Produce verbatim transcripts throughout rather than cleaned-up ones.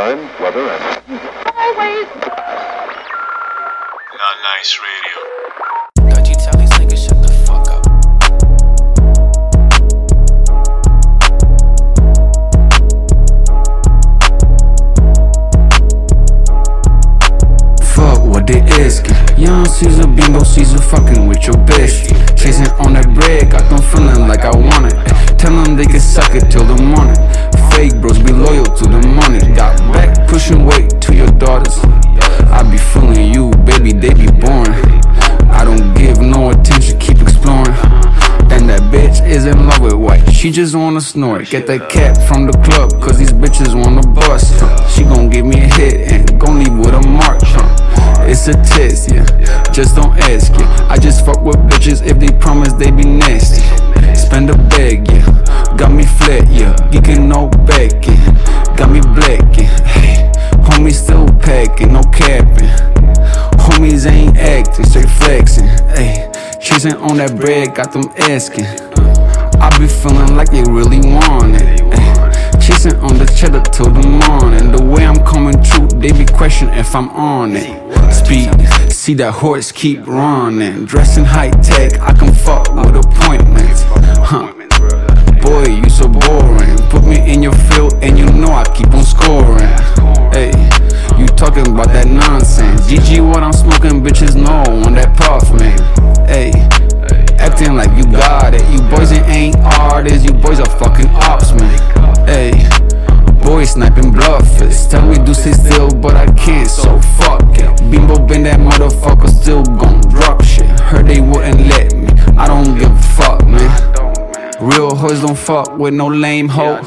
Time, weather, and always Not Nice Radio. Don't you tell these niggas shut the fuck up. Fuck what they asking. Young Caesar, Bimbo Caesar, fucking with your bitch. Chasing on that bread, got them feeling like I want it. Tell them they can suck it till the morning. Fake bros be loyal to the money. Got back pushing weight to your daughters. I be fooling you, baby, they be boring. I don't give no attention, keep exploring. And that bitch is in love with white, she just wanna snort. Get that cat from the club, cause these bitches wanna bust. She gon' give me a hit and gon' leave with a mark. It's a test, yeah, just don't ask, yeah. I just fuck with bitches if they promise they be nasty. Spend a bag, yeah, got me flat, yeah. Geekin' no backin', got me blackin', hey. Homies still packin', no capping. Homies ain't acting, straight flexin', hey. Chasing on that bread, got them asking. I be feeling like they really want it, ay. Chasing on the cheddar till the morning. The way I'm coming through, they be questioning if I'm on it. Speed, see that horse keep running. Dressing high tech, I can fuck with appointments, huh. Boy, you so boring. Put me in your field and you know I keep on scoring. Hey, you talking about that nonsense. G G what I'm smoking, bitches know on that puff, man. Hey, acting like you got it. You boys ain't artists, you boys are fucking ops, man. Hey, boy sniping bluffers. Tell me do sit still, but I can't, so fuck it. Bimbo bend that motherfucker, still gon' drop shit. Heard they wouldn't let me, I don't give a fuck, man. Real hoes don't fuck with no lame hoe.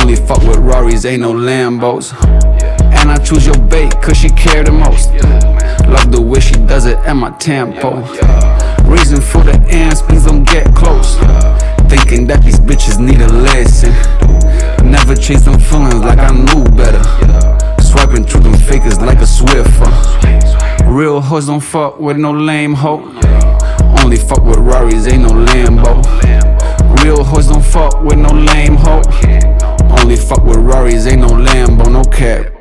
Only fuck with Rarries, ain't no Lambos. And I choose your bait, cause she care the most. Love the way she does it and my tempo. Reason for the ends, please don't get close. Thinking that these bitches need a lesson. Never chase them feelings like I knew better. Swiping through them fakers like a Swiffer. Real hoes don't fuck with no lame hoe. Only fuck with Rarries, ain't no Lambo. Real hoes don't fuck with no lame hoe. Only fuck with Rarries, ain't no Lambo, no cap.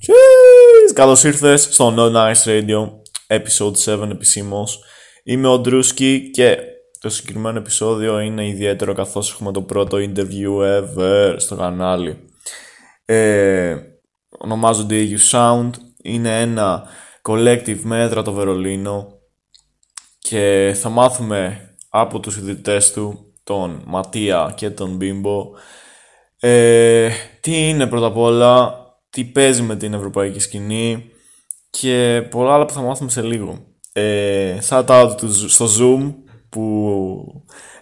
Cheers! Καλώς ήρθες στο No Nice Radio, episode seven επισήμως. Είμαι ο Drewskii και το συγκεκριμένο επεισόδιο είναι ιδιαίτερο καθώς έχουμε το πρώτο interview ever στο κανάλι. Ε, ονομάζονται E U Sound, είναι ένα collective μέτρα το Βερολίνο. Και θα μάθουμε από τους ιδρυτές του, τον Ματία και τον Bimbo, ε, τι είναι πρώτα απ' όλα, τι παίζει με την ευρωπαϊκή σκηνή και πολλά άλλα που θα μάθουμε σε λίγο. Ε, shout out στο Zoom που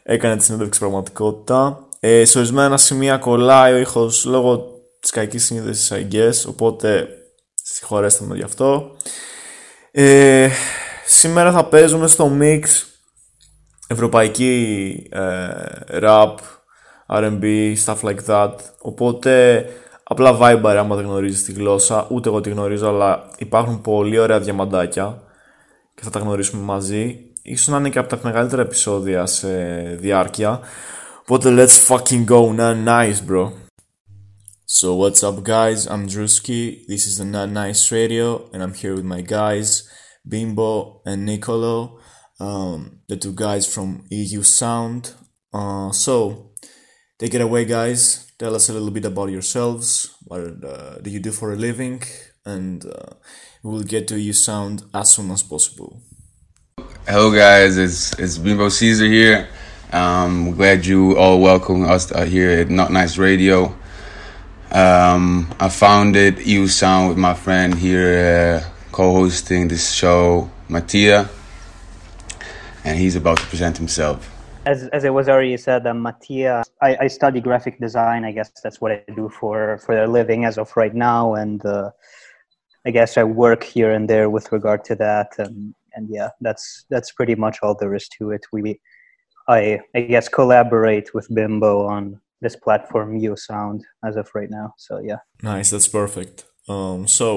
έκανε τη συνέντευξη πραγματικότητα. Ε, σε ορισμένα σημεία κολλάει ο ήχος λόγω της κακής σύνδεσης I guess, οπότε συγχωρέστε με γι' αυτό. Ε, Σήμερα θα παίζουμε στο mix ευρωπαϊκή ε, rap, αρ εν μπι, stuff like that. Οπότε απλά vibe άμα δεν γνωρίζεις τη γλώσσα, ούτε εγώ τη γνωρίζω, αλλά υπάρχουν πολύ ωραία διαμαντάκια και θα τα γνωρίσουμε μαζί. Ίσως να είναι και από τα μεγαλύτερα επεισόδια σε διάρκεια. Οπότε let's fucking go, not nice bro. So what's up guys, I'm Drewskii, this is the Not Nice Radio and I'm here with my guys Bimbo and Niccolò, um, the two guys from E U Sound. Uh, so, take it away, guys. Tell us a little bit about yourselves. What uh, do you do for a living? And uh, we'll get to E U Sound as soon as possible. Hello, guys. It's it's Bimbo Caesar here. Um, glad you all welcome us here at Not Nice Radio. Um, I founded E U Sound with my friend here. Uh, co-hosting this show, Mattia, and he's about to present himself. As as it was already said, I'm Mattia. I, I study graphic design. I guess that's what I do for, for a living as of right now, and uh, I guess I work here and there with regard to that, and, and yeah, that's that's pretty much all there is to it. We, I, I guess, collaborate with Bimbo on this platform, E U Sound, as of right now, so yeah. Nice, that's perfect. Um, so...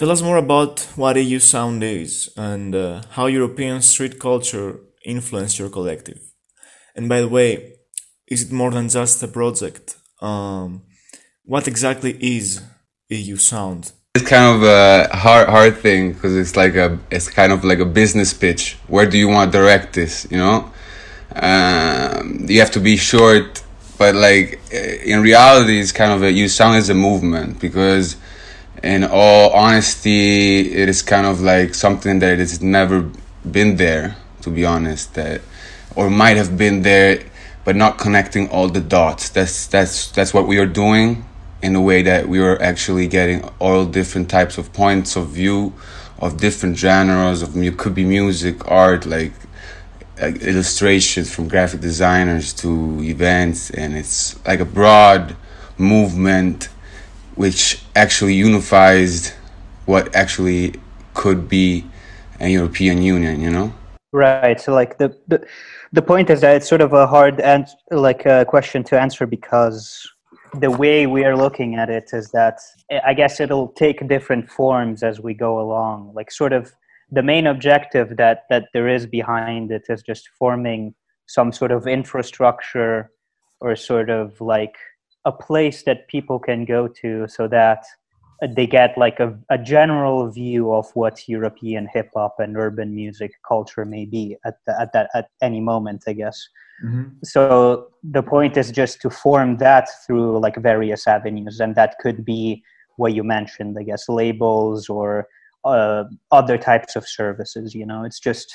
Tell us more about what E U Sound is and uh, how European street culture influenced your collective. And by the way, Is it more than just a project? Um, what exactly is E U Sound? It's kind of a hard, hard thing because it's like a, it's kind of like a business pitch. Where do you want to direct this? You know, um, you have to be short, but like in reality, it's kind of a E U Sound is a movement because, in all honesty, it is kind of like something that has never been there. To be honest, that or might have been there, but not connecting all the dots. That's that's that's what we are doing. In the way that we were actually getting all different types of points of view of different genres of mu- could be music, art, like, like illustrations from graphic designers to events, and it's like a broad movement which actually unifies what actually could be a European Union, you know? Right. So like the the, the point is that it's sort of a hard and ans- like a question to answer because the way we are looking at it is that I guess it'll take different forms as we go along. Like sort of the main objective that, that there is behind it is just forming some sort of infrastructure or sort of like a place that people can go to so that they get like a, a general view of what European hip hop and urban music culture may be at the, at that at any moment, I guess. Mm-hmm. So the point is just to form that through like various avenues, and that could be what you mentioned, I guess, labels or uh, other types of services. You know, it's just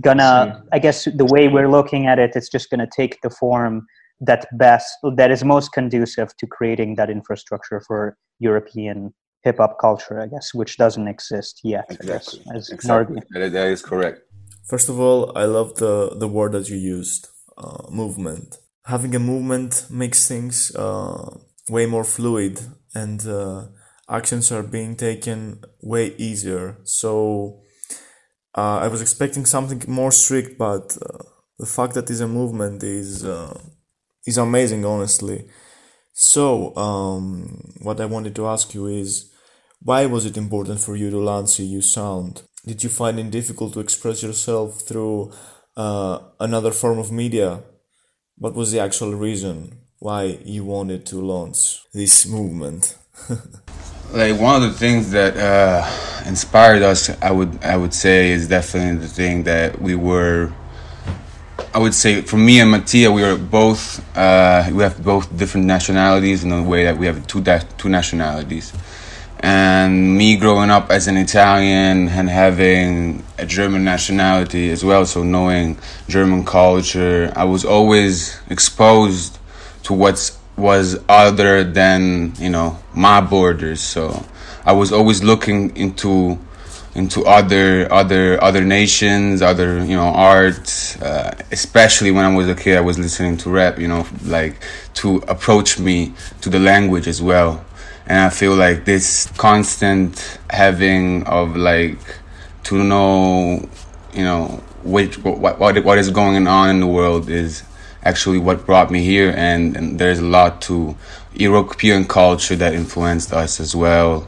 gonna, I guess the way we're looking at it, it's just gonna take the form that best, that is most conducive to creating that infrastructure for European hip hop culture, I guess, which doesn't exist yet. Exactly. I guess, as exactly. That is correct. First of all, I love the, the word that you used, uh, movement. Having a movement makes things uh, way more fluid, and uh, actions are being taken way easier. So uh, I was expecting something more strict, but uh, the fact that it's a movement is uh, is amazing, honestly. So, um, what I wanted to ask you is, why was it important for you to launch E U Sound? Did you find it difficult to express yourself through uh, another form of media? What was the actual reason why you wanted to launch this movement? Like one of the things that uh, inspired us, I would I would say, is definitely the thing that we were. I would say for me and Mattia, we are both uh, we have both different nationalities in the way that we have two da- two nationalities. And me growing up as an Italian and having a German nationality as well, so knowing German culture, I was always exposed to what was other than, you know, my borders. So I was always looking into into other other other nations, other, you know, arts, uh, especially when I was a kid, I was listening to rap, you know, like to approach me to the language as well. And I feel like this constant having of like to know, you know, which what what what is going on in the world is actually what brought me here. And, and there's a lot to European culture that influenced us as well.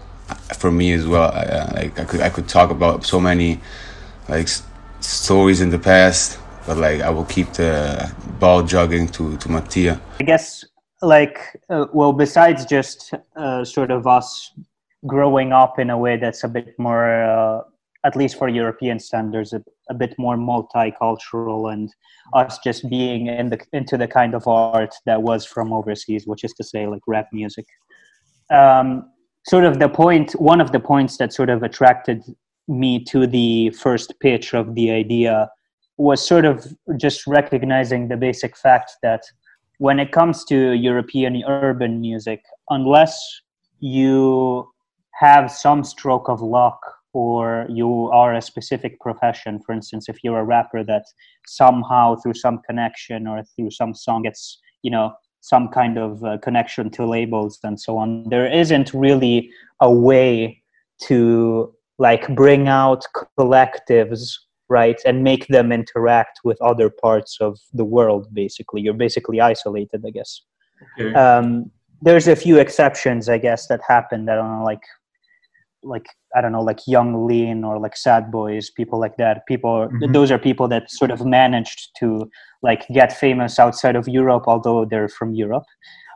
For me as well, I, like I could I could talk about so many like s- stories in the past, but like I will keep the ball jogging to to Mattia. I guess. Like, uh, well, besides just uh, sort of us growing up in a way that's a bit more, uh, at least for European standards, a, a bit more multicultural, and us just being in the into the kind of art that was from overseas, which is to say, like rap music. Um, sort of the point, one of the points that sort of attracted me to the first pitch of the idea was sort of just recognizing the basic fact that when it comes to European urban music, unless you have some stroke of luck or you are a specific profession, for instance, if you're a rapper that somehow through some connection or through some song gets, you know, some kind of uh, connection to labels and so on, there isn't really a way to like bring out collectives, right, and make them interact with other parts of the world, basically. You're basically isolated, I guess. Okay. Um, there's a few exceptions, I guess, that happen that on a like, like I don't know, like Young Lean or like Sad Boys, people like that. People, mm-hmm. those are people that sort of managed to like get famous outside of Europe, although they're from Europe.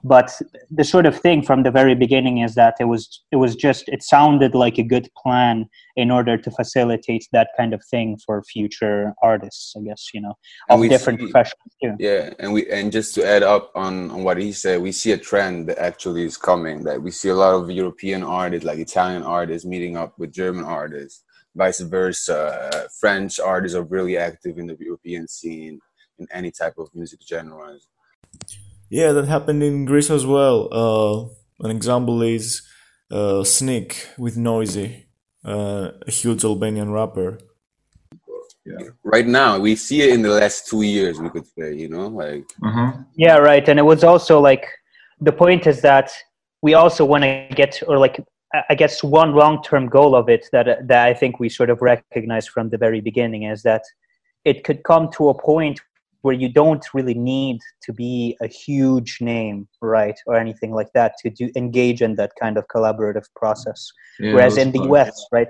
But the sort of thing from the very beginning is that it was it was just, it sounded like a good plan in order to facilitate that kind of thing for future artists, I guess, you know, of different see, professions too. Yeah, and we and just to add up on, on what he said, we see a trend that actually is coming, that we see a lot of European artists, like Italian artists, meeting up with German artists, vice versa. French artists are really active in the European scene in any type of music genre. Yeah, that happened in Greece as well. Uh, an example is uh, Sneak with Noisy, uh, a huge Albanian rapper. Yeah. Right now, we see it in the last two years, we could say, you know? like. Mm-hmm. Yeah, right. And it was also like, the point is that we also want to get, or like, I guess one long-term goal of it that that I think we sort of recognize from the very beginning is that it could come to a point where you don't really need to be a huge name, right, or anything like that to do, engage in that kind of collaborative process. Yeah, whereas in the fun. U S, right,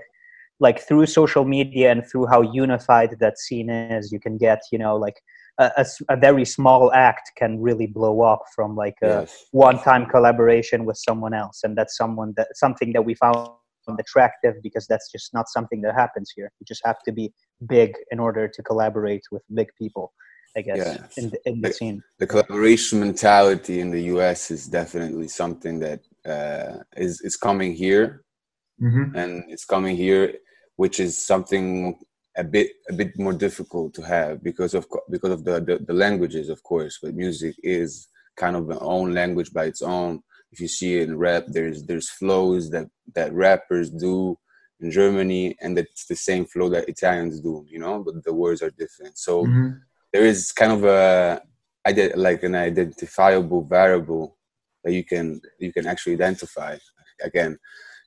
like through social media and through how unified that scene is, you can get, you know, like a, a, a very small act can really blow up from like a yes. one-time collaboration with someone else. And that's someone that something that we found attractive, because that's just not something that happens here. You just have to be big in order to collaborate with big people, I guess, yes. in, the, in the, the scene. The collaboration mentality in the U S is definitely something that uh, is, is coming here. Mm-hmm. And it's coming here, which is something a bit a bit more difficult to have because of because of the, the, the languages, of course. But music is kind of an own language by its own. If you see it in rap, there's there's flows that, that rappers do in Germany, and it's the same flow that Italians do, you know, but the words are different. So... Mm-hmm. There is kind of a, I did like an identifiable variable that you can you can actually identify again,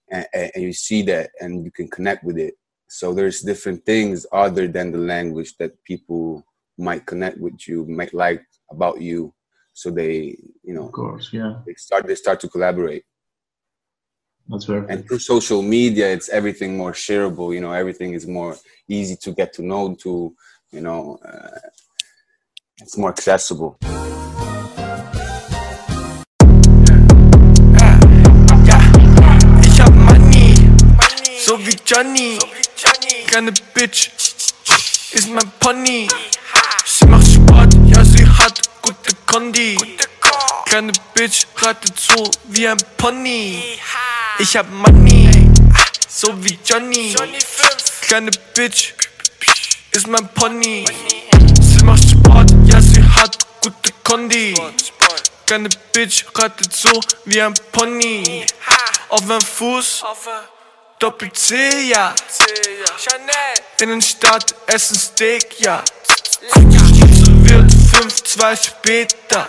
and, and you see that and you can connect with it. So there's different things other than the language that people might connect with you, might like about you. So they, you know, of course, yeah, they start they start to collaborate. That's perfect. And through social media, it's everything more shareable. You know, everything is more easy to get to know. To you know. Uh, It's more accessible. So big Johnny, keine Bitch, ist mein Pony. Sie macht Sport, ja sie hat gute Kondi. Keine Bitch, reitet so wie ein Pony. Ich hab Money, so wie Johnny. Keine Bitch, ist mein Pony. Sie macht Sport, ja, sie hat gute Kondi. Keine Bitch reitet so wie ein Pony. Auf einem Fuß, doppelt C, ja. In den Stadt essen Steak, ja. Sie wird fünf, zwei später.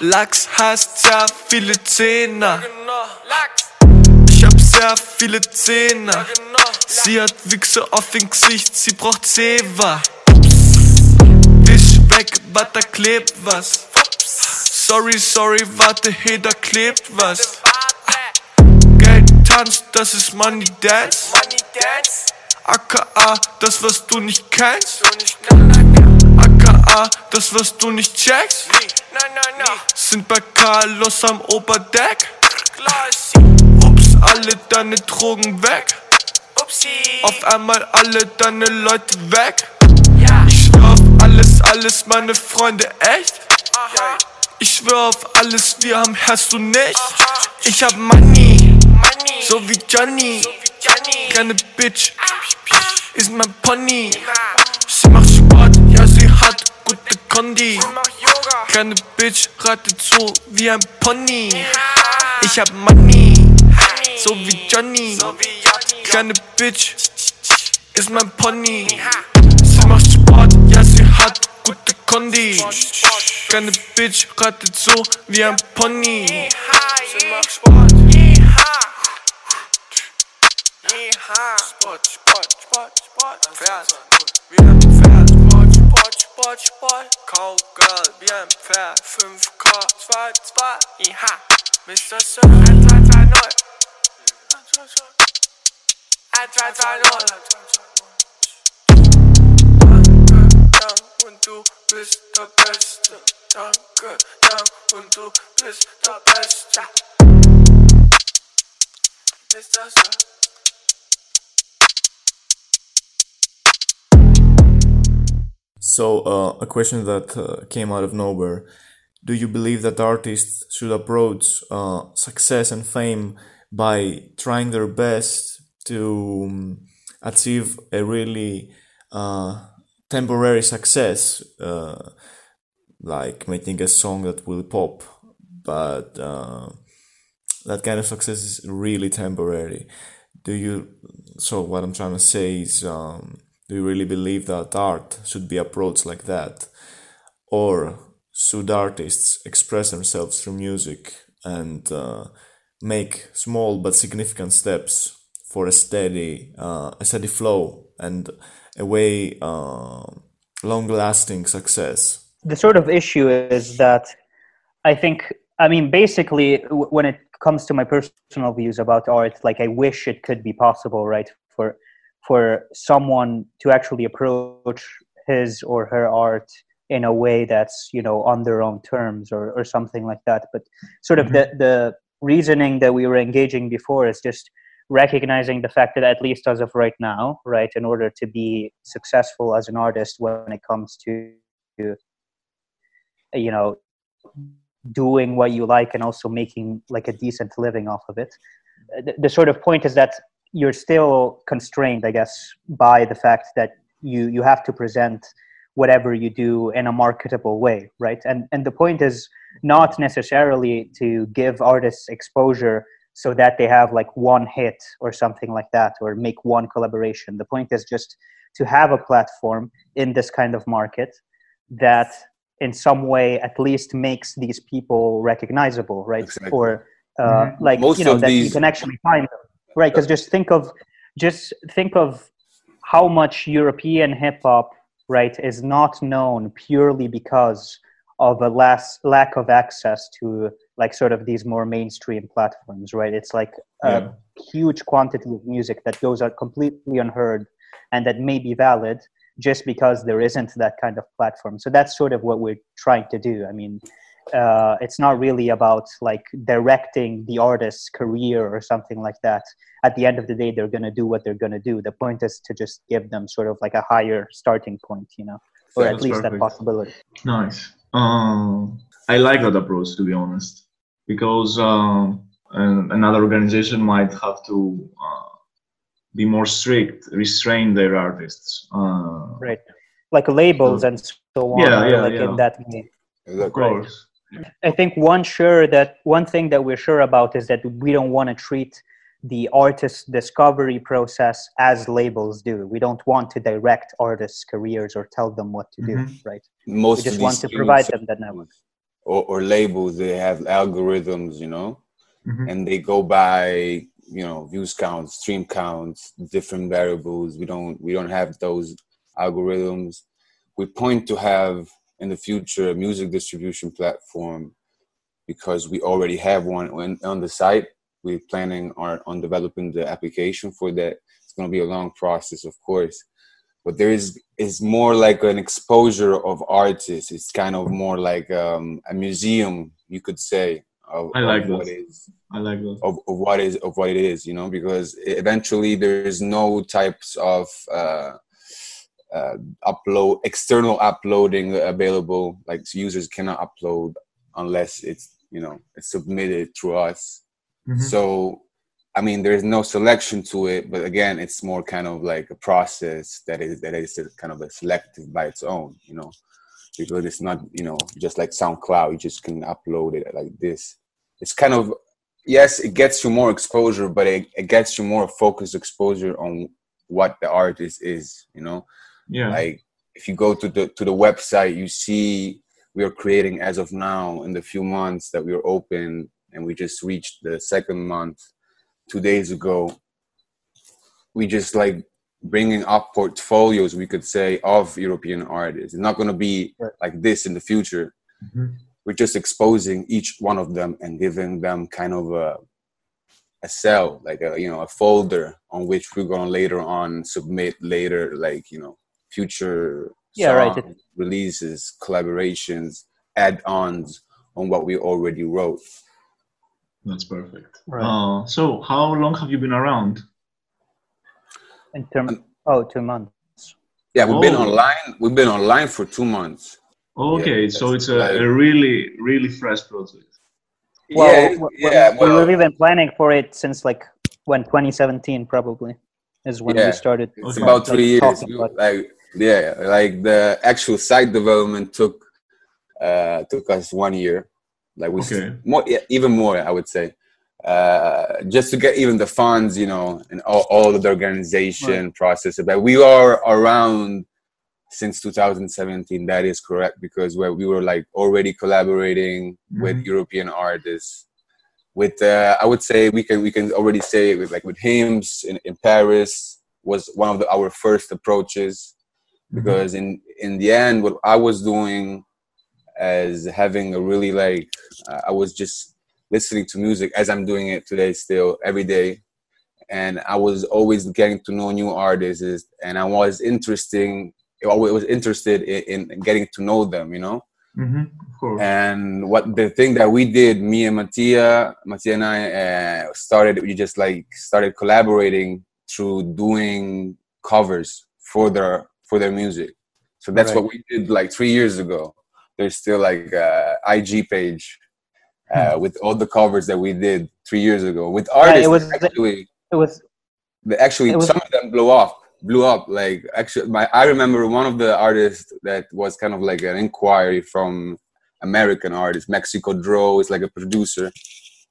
Lachs heißt sehr viele Zehner. Ich hab sehr viele Zehner. Sie hat Wichse auf dem Gesicht, sie braucht Zewa. Weg, warte, klebt was. Sorry, sorry, warte, hey, da klebt was. Geld tanzt, das ist Money Dance. A K A, das was du nicht kennst. A K A, das was du nicht checkst. Sind bei Carlos am Oberdeck. Ups, alle deine Drogen weg. Auf einmal alle deine Leute weg. Alles, alles, meine Freunde, echt? Aha. Ich schwör auf alles, wir haben Herz, du nicht. Aha. Ich hab Money, Money. So wie Johnny. So wie Johnny. Keine Bitch, ah. Ist mein Pony. Ja. Sie macht Sport, ja, sie hat gute Kondi. Sie macht Yoga. Keine Bitch, reitet so wie ein Pony. Ja. Ich hab Money, Money. So wie Johnny. So wie Johnny. Keine Bitch, ist mein Pony. Ja. Sie macht Sport, ja, sie hat gute Kondi. Keine Bitch reitet so wie ein Pony. Sie macht Sport. Sport, Sport, Sport, Sport. Pferd, wie ein Pferd. Sport, Sport, Sport, Sport. Cowgirl, wie ein Pferd. fünf K, zwei, zwei, I H. Mister Sir, eins, zwei, drei, neun. tra tra l'ora. Down, du bist der Beste. Danke, down, und du bist der Beste. Ist das so? So, uh, a question that uh, came out of nowhere. Do you believe that artists should approach uh, success and fame by trying their best to um, achieve a really uh, temporary success, uh, like making a song that will pop, but uh, that kind of success is really temporary? Do you? So, what I'm trying to say is... Um, Do you really believe that art should be approached like that? Or should artists express themselves through music and uh, make small but significant steps for a steady uh, a steady flow and a way uh, long-lasting success? The sort of issue is that I think, I mean, basically, w- when it comes to my personal views about art, like I wish it could be possible, right, for... for someone to actually approach his or her art in a way that's, you know, on their own terms or, or something like that. But sort of mm-hmm. the, the reasoning that we were engaging before is just recognizing the fact that at least as of right now, right, in order to be successful as an artist when it comes to, to you know, doing what you like and also making like a decent living off of it, the, the sort of point is that you're still constrained, I guess, by the fact that you, you have to present whatever you do in a marketable way, right? And and the point is not necessarily to give artists exposure so that they have like one hit or something like that, or make one collaboration. The point is just to have a platform in this kind of market that in some way at least makes these people recognizable, right? Exactly. Or uh, mm-hmm. like, Most you know, that these... you can actually find them. Right, because just think of, just think of how much European hip hop, right, is not known purely because of a less, lack of access to like sort of these more mainstream platforms, right? It's like a yeah. huge quantity of music that goes out completely unheard and that may be valid just because there isn't that kind of platform. So that's sort of what we're trying to do. I mean, uh, it's not really about like directing the artist's career or something like that. At the end of the day, they're going to do what they're going to do. The point is to just give them sort of like a higher starting point, you know, or Sounds at least perfect. That possibility. Nice. Um, I like that approach, to be honest, because uh, an, another organization might have to uh, be more strict, restrain their artists. Uh, right. Like labels so, and so on. Yeah, yeah, like yeah. in that way. Of course. I think one sure that one thing that we're sure about is that we don't want to treat the artist discovery process as labels do. We don't want to direct artists' careers or tell them what to do, mm-hmm. right? Most we just want to provide them that network. Or, or labels, they have algorithms, you know, mm-hmm. and they go by, you know, views counts, stream counts, different variables. We don't we don't have those algorithms. We point to have in the future a music distribution platform because we already have one on, on the site. We're planning on, on developing the application for that. It's going to be a long process, of course, but there is is more like an exposure of artists. It's kind of more like um, a museum, you could say, of, I like of what is I like that. Of, of what is of what it is, you know, because eventually there is no types of uh, Uh, upload external uploading available, like users cannot upload unless it's, you know, it's submitted through us. Mm-hmm. So, I mean, there's no selection to it, but again, it's more kind of like a process that is that is kind of a selective by its own, you know, because it's not, you know, just like SoundCloud, you just can upload it like this. It's kind of, yes, it gets you more exposure, but it, it gets you more focused exposure on what the artist is, you know. Yeah. Like if you go to the to the website, you see we are creating as of now in the few months that we are open, and we just reached the second month two days ago. We just like bringing up portfolios, we could say, of European artists. It's not going to be like this in the future. Mm-hmm. We're just exposing each one of them and giving them kind of a a cell, like a, you know, a folder on which we're going to later on submit later, like, you know, future yeah, right. releases, collaborations, add-ons on what we already wrote. That's perfect. Right. Uh, so how long have you been around? In term- um, oh, two months. Yeah, we've oh. been online. We've been online for two months. Okay, yeah, so it's a, like, a really, really fresh project. Well, yeah, we're, yeah, we're, well, we've been planning for it since like when twenty seventeen probably is when yeah, we started. It's okay. about three like, years. We, like yeah, like the actual site development took uh, took us one year. Like we okay. more, yeah, even more, I would say, uh, just to get even the funds, you know, and all, all of the organization right. process. But we are around since two thousand seventeen. That is correct, because where we were like already collaborating mm-hmm. with European artists. With uh, I would say we can we can already say with like with Himes in, in Paris was one of the, our first approaches, because mm-hmm. in in the end what I was doing. As having a really like, uh, I was just listening to music as I'm doing it today still, every day. And I was always getting to know new artists, and I was interesting, I was interested in, in getting to know them, you know? Mm-hmm, of course. And what the thing that we did, me and Mattia, Mattia and I uh, started, we just like started collaborating through doing covers for their, for their music. So that's right. what we did like three years ago. There's still like a I G page uh, hmm. with all the covers that we did three years ago with artists. Yeah, it was actually, it was actually it was, some of them blew up, blew up. Like actually, my, I remember one of the artists that was kind of like an inquiry from American artist, Mexico Draw, is like a producer.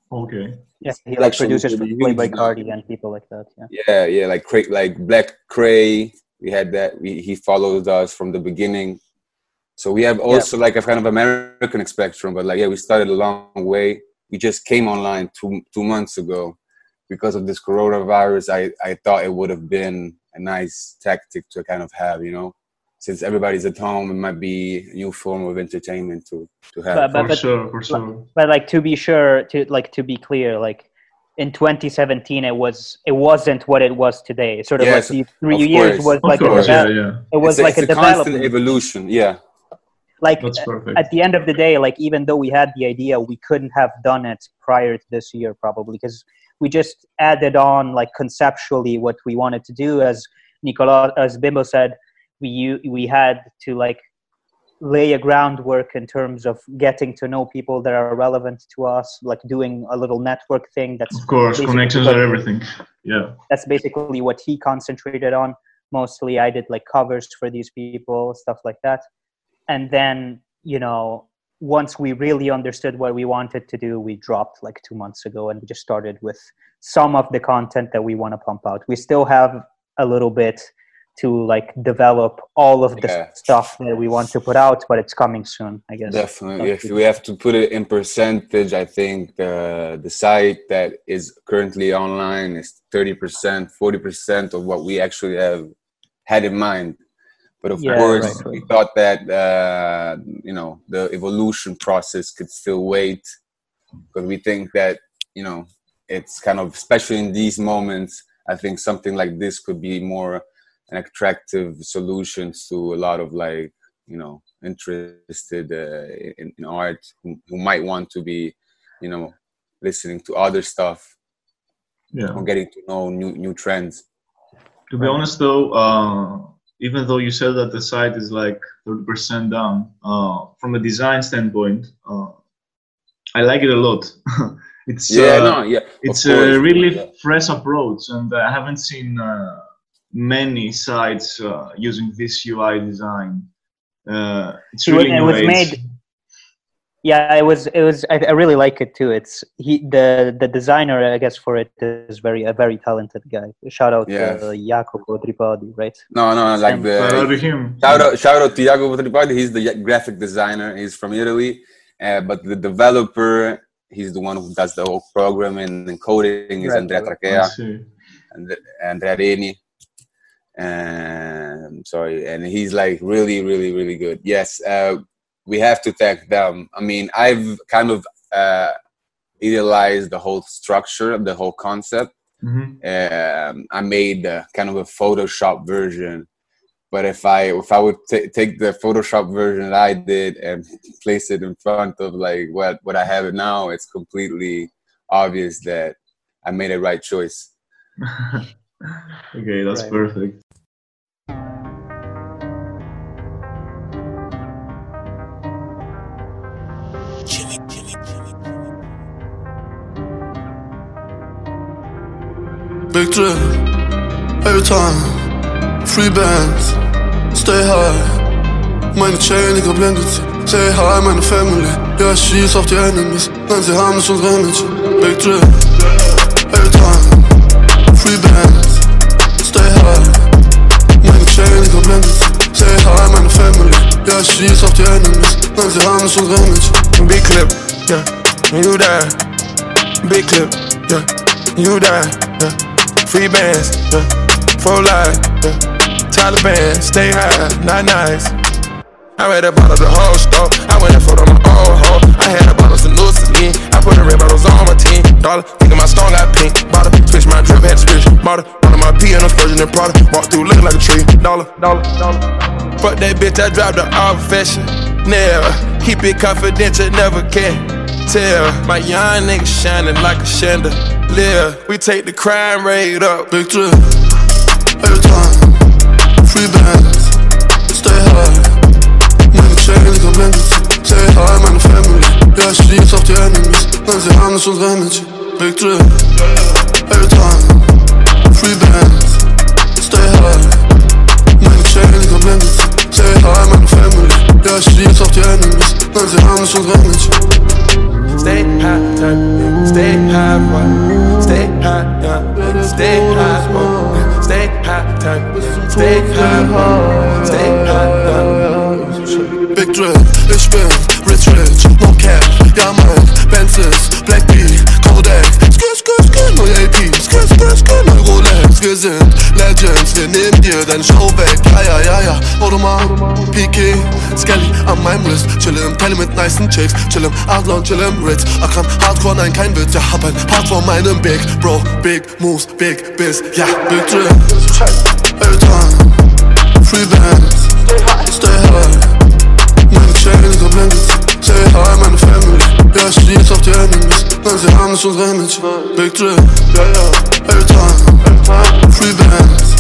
Okay. Yeah, he like producers from Playboy Cardi and people like that. Yeah. Yeah, yeah, like cra- like Black Cray. We had that. We, he followed us from the beginning. So we have also yeah. like a kind of American spectrum, but like, yeah, we started a long way. We just came online two two months ago. Because of this coronavirus, I, I thought it would have been a nice tactic to kind of have, you know, since everybody's at home, it might be a new form of entertainment to, to have. But, but, for but, sure, for sure. But like, to be sure, to like, to be clear, like in twenty seventeen, it was, it wasn't what it was today. Sort of yes, like these three years was like, course, a devel- yeah, yeah. It was it's like a, it's a constant evolution. Yeah. Like at the end of the day, like even though we had the idea, we couldn't have done it prior to this year probably, because we just added on like conceptually what we wanted to do. As Niccolò, as Bimbo said, we we had to like lay a groundwork in terms of getting to know people that are relevant to us, like doing a little network thing. That's of course connections are everything. Yeah, that's basically what he concentrated on mostly. I did like covers for these people, stuff like that. And then, you know, once we really understood what we wanted to do, we dropped like two months ago and we just started with some of the content that we want to pump out. We still have a little bit to like develop all of the yeah. stuff that we want to put out, but it's coming soon, I guess. Definitely. If we have to put it in percentage, I think the, the site that is currently online is thirty percent, forty percent of what we actually have had in mind. But of yeah, course, right, right. we thought that, uh, you know, the evolution process could still wait, because we think that, you know, it's kind of, especially in these moments, I think something like this could be more an attractive solution to a lot of like, you know, interested uh, in, in art who, who might want to be, you know, listening to other stuff yeah. or getting to know new, new trends. To be honest though, uh... even though you said that the site is like thirty percent down, uh, from a design standpoint, uh, I like it a lot. it's yeah, uh, no, yeah, it's a really yeah. fresh approach, and I haven't seen uh, many sites uh, using this U I design. Uh, it's really it was made. Yeah, it was. It was. I, I really like it too. It's he the the designer, I guess, for it is very a very talented guy. Shout out yes. to uh, Jacopo Tripodi, right? No, no, like the shout out to him. Shout out, shout out to Jacopo Tripodi. He's the graphic designer. He's from Italy, uh, but the developer, he's the one who does the whole programming and coding. Is right. Andrea Trachea and Andrea Rini. Um, sorry, and he's like really, really, really good. Yes. Uh, We have to thank them. I mean, I've kind of uh, idealized the whole structure, the whole concept. Mm-hmm. Um, I made uh, kind of a Photoshop version. But if I if I would t- take the Photoshop version that I did and place it in front of like what, what I have it now, it's completely obvious that I made a right choice. Okay, that's right. Perfect. Big trip, every time. Free bands, stay high. Meine Chain, die geblendet sie. Say hi, meine Family. Ja, ich schieß auf die Enemies. Nein, sie haben nicht unsere Image. Big Trip, every time. Free bands, stay high. Meine Chain, die geblendet sie. Say hi, meine Family. Ja, ich schieß auf die Enemies. Nein, sie haben nicht unsere Image. Big Clip, yeah, you die. Big Clip, yeah, you die. Yeah. Free bands, yeah, for life, yeah. Taliban, stay high, not nice. I read a bottle of the whole store. I went and photo my old hoe. I had a bottle of some new Celine. I put the red bottles on my team. Dollar, thinking my stone got pink. Bottle, switch my drip, had to switch. Bottle, bottle my pee in a version of Prada. Walk through looking like a tree. Dollar, dollar, dollar. Fuck that bitch, I dropped her all fashion. Never, keep it confidential, never can tell. My young nigga shining like a chandelier. We take the crime rate up. Big trip, every time. Free bands, stay high. Meine Chain, die geblendet sie. Say hi, meine Family. Ja, ich schieß auf die Enemies. Nein, sie haben nicht unsere Image. Big Trip, every time. Free bands, stay high. Meine Chain, die geblendet sie. Say hi, meine Family. Ja, ich schieß auf die Enemies. Nein, sie haben nicht unsere Image. Stay high, stay high, boy. Stay high, yeah. Stay high, boy. Stay high, time. Stay high, stay high. Big Drill, ich bin rich, rich, no cap. Ja, mein Benzes, Black B, Kodak. Skir, skir, skir, neue A P. Skir, skir, skir, neue Rolex. Wir sind Legends, wir nehmen dir deine Show weg. Ja, ja, ja, ja. Odomar, P K, Skelly an meinem Wrist. Chill im Pelle mit nicen Chicks. Chill im Adlon, chill im Ritz. Akram, Hardcore, nein, kein Witz. Ja, hab ein Part von meinem Big Bro. Big Moves, Big Biss. Ja, Big Drill. Every time, free bands, stay high. Meine Chain ist geblendet. Say hi, meine Family. Ja, ich schieß auf die Enemies. Nein, sie haben nicht unsere Image. Big Drip, every time, free bands,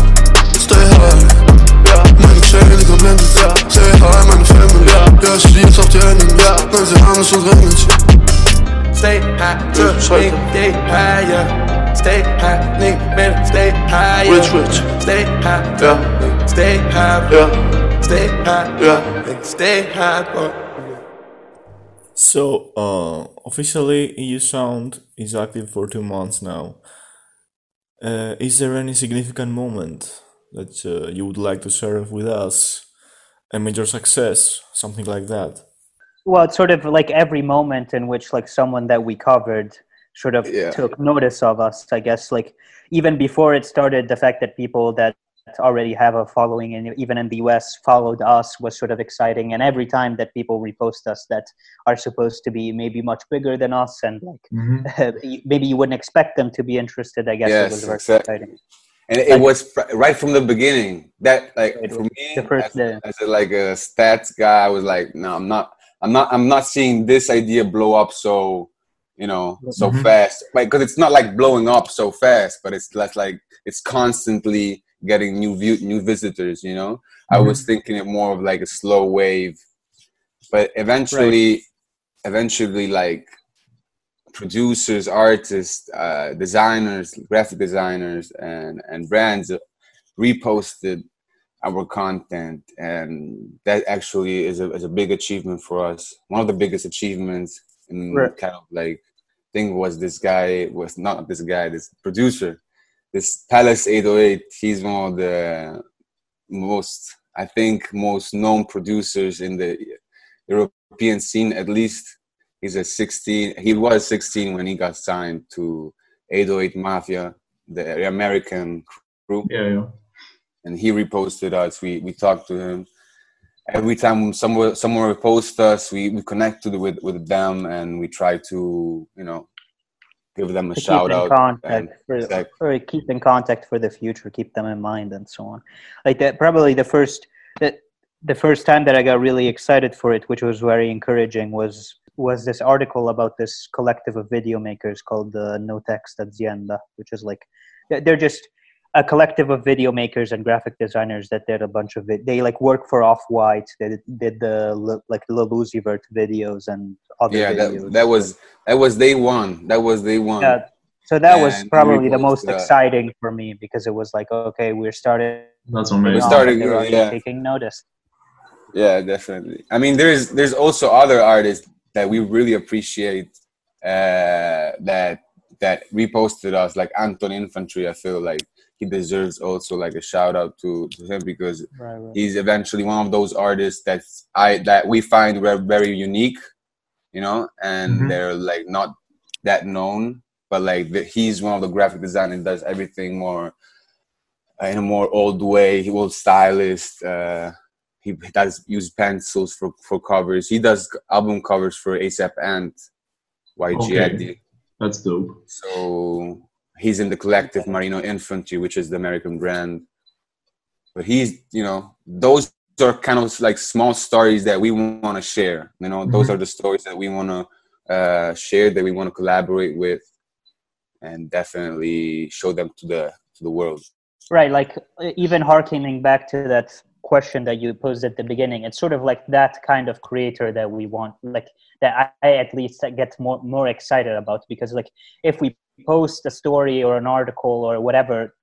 stay high. Meine Chain ist geblendet. Say hi, meine Family. Ja, ich schieß auf die Enemies. Nein, sie haben nicht unsere Image. Stay high, stay higher. Stay high, nigga, man, stay high. Rich, rich. Stay high, yeah. Nigga, stay high, yeah. Stay high, yeah. Nigga, stay high, boy. So, uh, officially, E U Sound is active for two months now. Uh, is there any significant moment that uh, you would like to share with us? A major success, something like that? Well, it's sort of like every moment in which, like, someone that we covered sort of yeah. took notice of us, I guess, like even before it started, the fact that people that already have a following and even in the U S followed us was sort of exciting. And every time that people repost us that are supposed to be maybe much bigger than us and like mm-hmm. maybe you wouldn't expect them to be interested, I guess yes, it was very exactly. exciting. And it like, was right from the beginning that like for me, the first as, as a, like a stats guy, I was like, no, I'm not, I'm not, I'm not seeing this idea blow up so You know, so mm-hmm. fast, like because it's not like blowing up so fast, but it's less like it's constantly getting new view, new visitors. You know, mm-hmm. I was thinking it more of like a slow wave, but eventually, right. eventually, like producers, artists, uh, designers, graphic designers, and and brands reposted our content, and that actually is a is a big achievement for us. One of the biggest achievements. And right. kind of like thing was this guy was not this guy this producer this Palace eight oh eight. He's one of the most I think most known producers in the European scene, at least. He's a sixteen he was sixteen when he got signed to eight oh eight Mafia, the American crew. Yeah, yeah. And he reposted us. We we talked to him. Every time someone someone reposts us, we, we connect to the, with with them, and we try to you know give them a to shout out and for, exactly. or keep in contact for the future, keep them in mind and so on. Like that, probably the first the, the first time that I got really excited for it, which was very encouraging, was was this article about this collective of video makers called the uh, No Text Azienda, which is like, they're just a collective of video makers and graphic designers that did a bunch of it. They like work for Off-White. They did, did the like Lil Uzi Vert videos and other yeah, videos. Yeah, that, that was that was day one. That was day one. Yeah. So that and was probably the most that. exciting for me, because it was like, okay, we're starting. That's amazing. We're starting. Yeah. Taking notice. Yeah, definitely. I mean, there's there's also other artists that we really appreciate uh, that that reposted us, like Anton Infantry. I feel like he deserves also like a shout out to, to him, because right, right. he's eventually one of those artists that's I that we find very unique, you know, and mm-hmm. they're like not that known, but like the, he's one of the graphic designers, does everything more uh, in a more old way. He was stylist. Uh, he does use pencils for, for covers. He does album covers for A$AP and Y G. Okay. That's dope. So he's in the collective Marino Infantry, which is the American brand. But he's, you know, those are kind of like small stories that we want to share. You know, mm-hmm. those are the stories that we want to uh, share, that we want to collaborate with, and definitely show them to the to the world. Right, like even harkening back to that question that you posed at the beginning, it's sort of like that kind of creator that we want, like that I at least get more more excited about, because like if we post a story or an article or whatever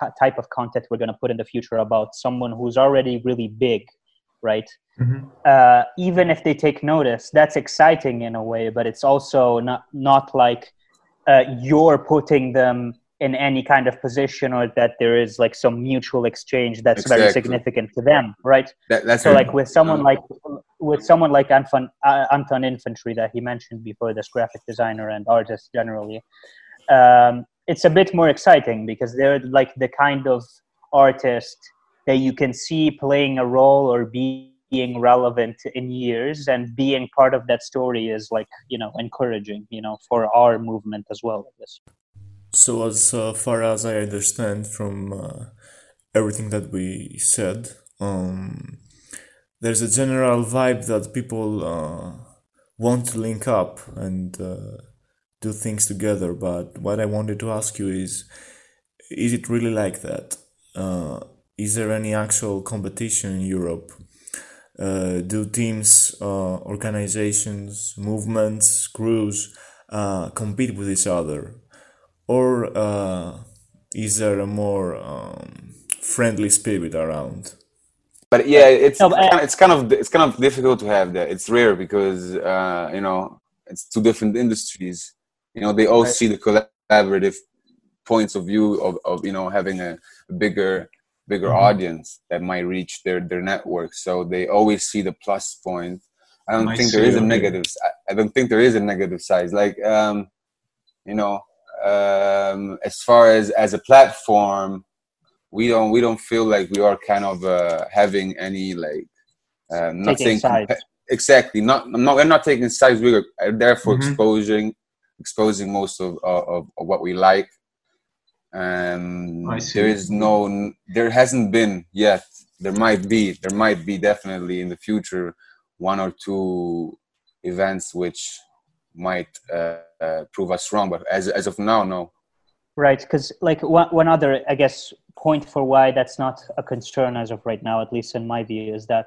ca- type of content we're going to put in the future about someone who's already really big, right? Mm-hmm. Uh, even if they take notice, that's exciting in a way, but it's also not not like uh, you're putting them in any kind of position, or that there is like some mutual exchange that's exactly. very significant to them, right? That, that's so like with someone no. like with someone like Anton, uh, Anton Infantry that he mentioned before, this graphic designer and artist generally, um, it's a bit more exciting because they're like the kind of artist that you can see playing a role or being relevant in years, and being part of that story is like, you know, encouraging, you know, for our movement as well, I guess. So as uh, far as I understand from uh, everything that we said, um, there's a general vibe that people uh, want to link up and uh, do things together. But what I wanted to ask you is, is it really like that? Uh, is there any actual competition in Europe? Uh, do teams, uh, organizations, movements, crews uh, compete with each other? Or uh, is there a more um, friendly spirit around? But yeah, it's no, but I, it's kind of it's kind of difficult to have that. It's rare because uh, you know, it's two different industries. You know, they all right. see the collaborative points of view of, of you know, having a bigger bigger mm-hmm. audience that might reach their, their network. So they always see the plus point. I don't I think there is a negative. I, I don't think there is a negative side. Like um, you know. Um, as far as, as a platform, we don't we don't feel like we are kind of uh, having any like uh, nothing compa- exactly. Not I'm not we're not taking sides. We are therefore mm-hmm. exposing exposing most of, of, of what we like. Um, there is no there hasn't been yet. There might be there might be definitely in the future one or two events which might uh, uh, prove us wrong, but as as of now, no. Right, because like one one other, I guess, point for why that's not a concern as of right now, at least in my view, is that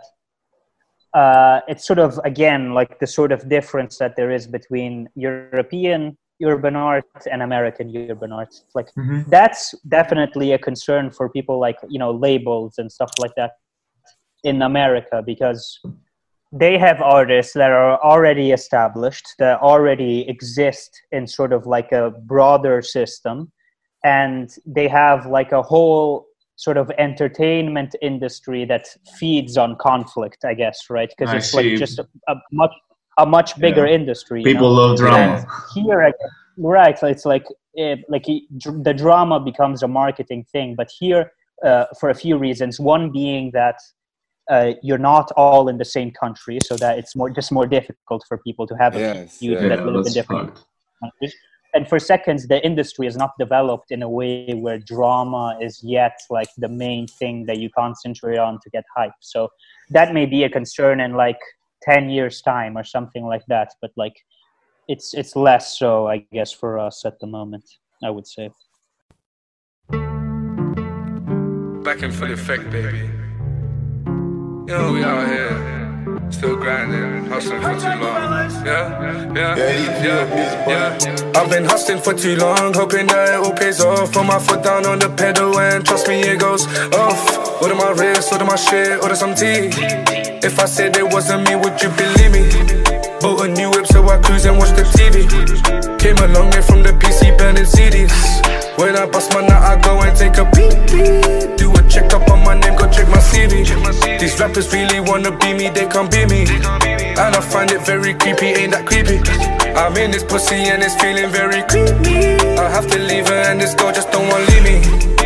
uh, it's sort of again like the sort of difference that there is between European urban art and American urban art. Like mm-hmm. that's definitely a concern for people like, you know, labels and stuff like that in America, because they have artists that are already established, that already exist in sort of like a broader system, and they have like a whole sort of entertainment industry that feeds on conflict, I guess, right? Because it's see. like just a, a much a much bigger yeah. industry. People you know? love drama. And here, I guess, right? So it's like it, like the drama becomes a marketing thing, but here, uh, for a few reasons. One being that. Uh, you're not all in the same country, so that it's more just more difficult for people to have a yes, feud yeah, that live in different fun. countries. and for seconds, the industry is not developed in a way where drama is yet like the main thing that you concentrate on to get hype. So that may be a concern in like ten years time or something like that. But like it's, it's less so, I guess, for us at the moment, I would say. Back in full effect, baby. Yo, we out here, still grinding, hustling for too long. Yeah, yeah, yeah, yeah, yeah. I've been hustling for too long, hoping that it all pays off. Put my foot down on the pedal and trust me, it goes off. Order my wrist, order my shit, order some tea. If I said it wasn't me, would you believe me? Bought a new whip so I cruise and watch the T V. Came a long way from the P C burning C Ds. When I bust my nut, I go and take a peep. Do a check up on my name, go check my C V. These rappers really wanna be me, they can't be me. And I find it very creepy, ain't that creepy? I'm in this pussy and it's feeling very creepy. I have to leave her and this girl just don't wanna leave me.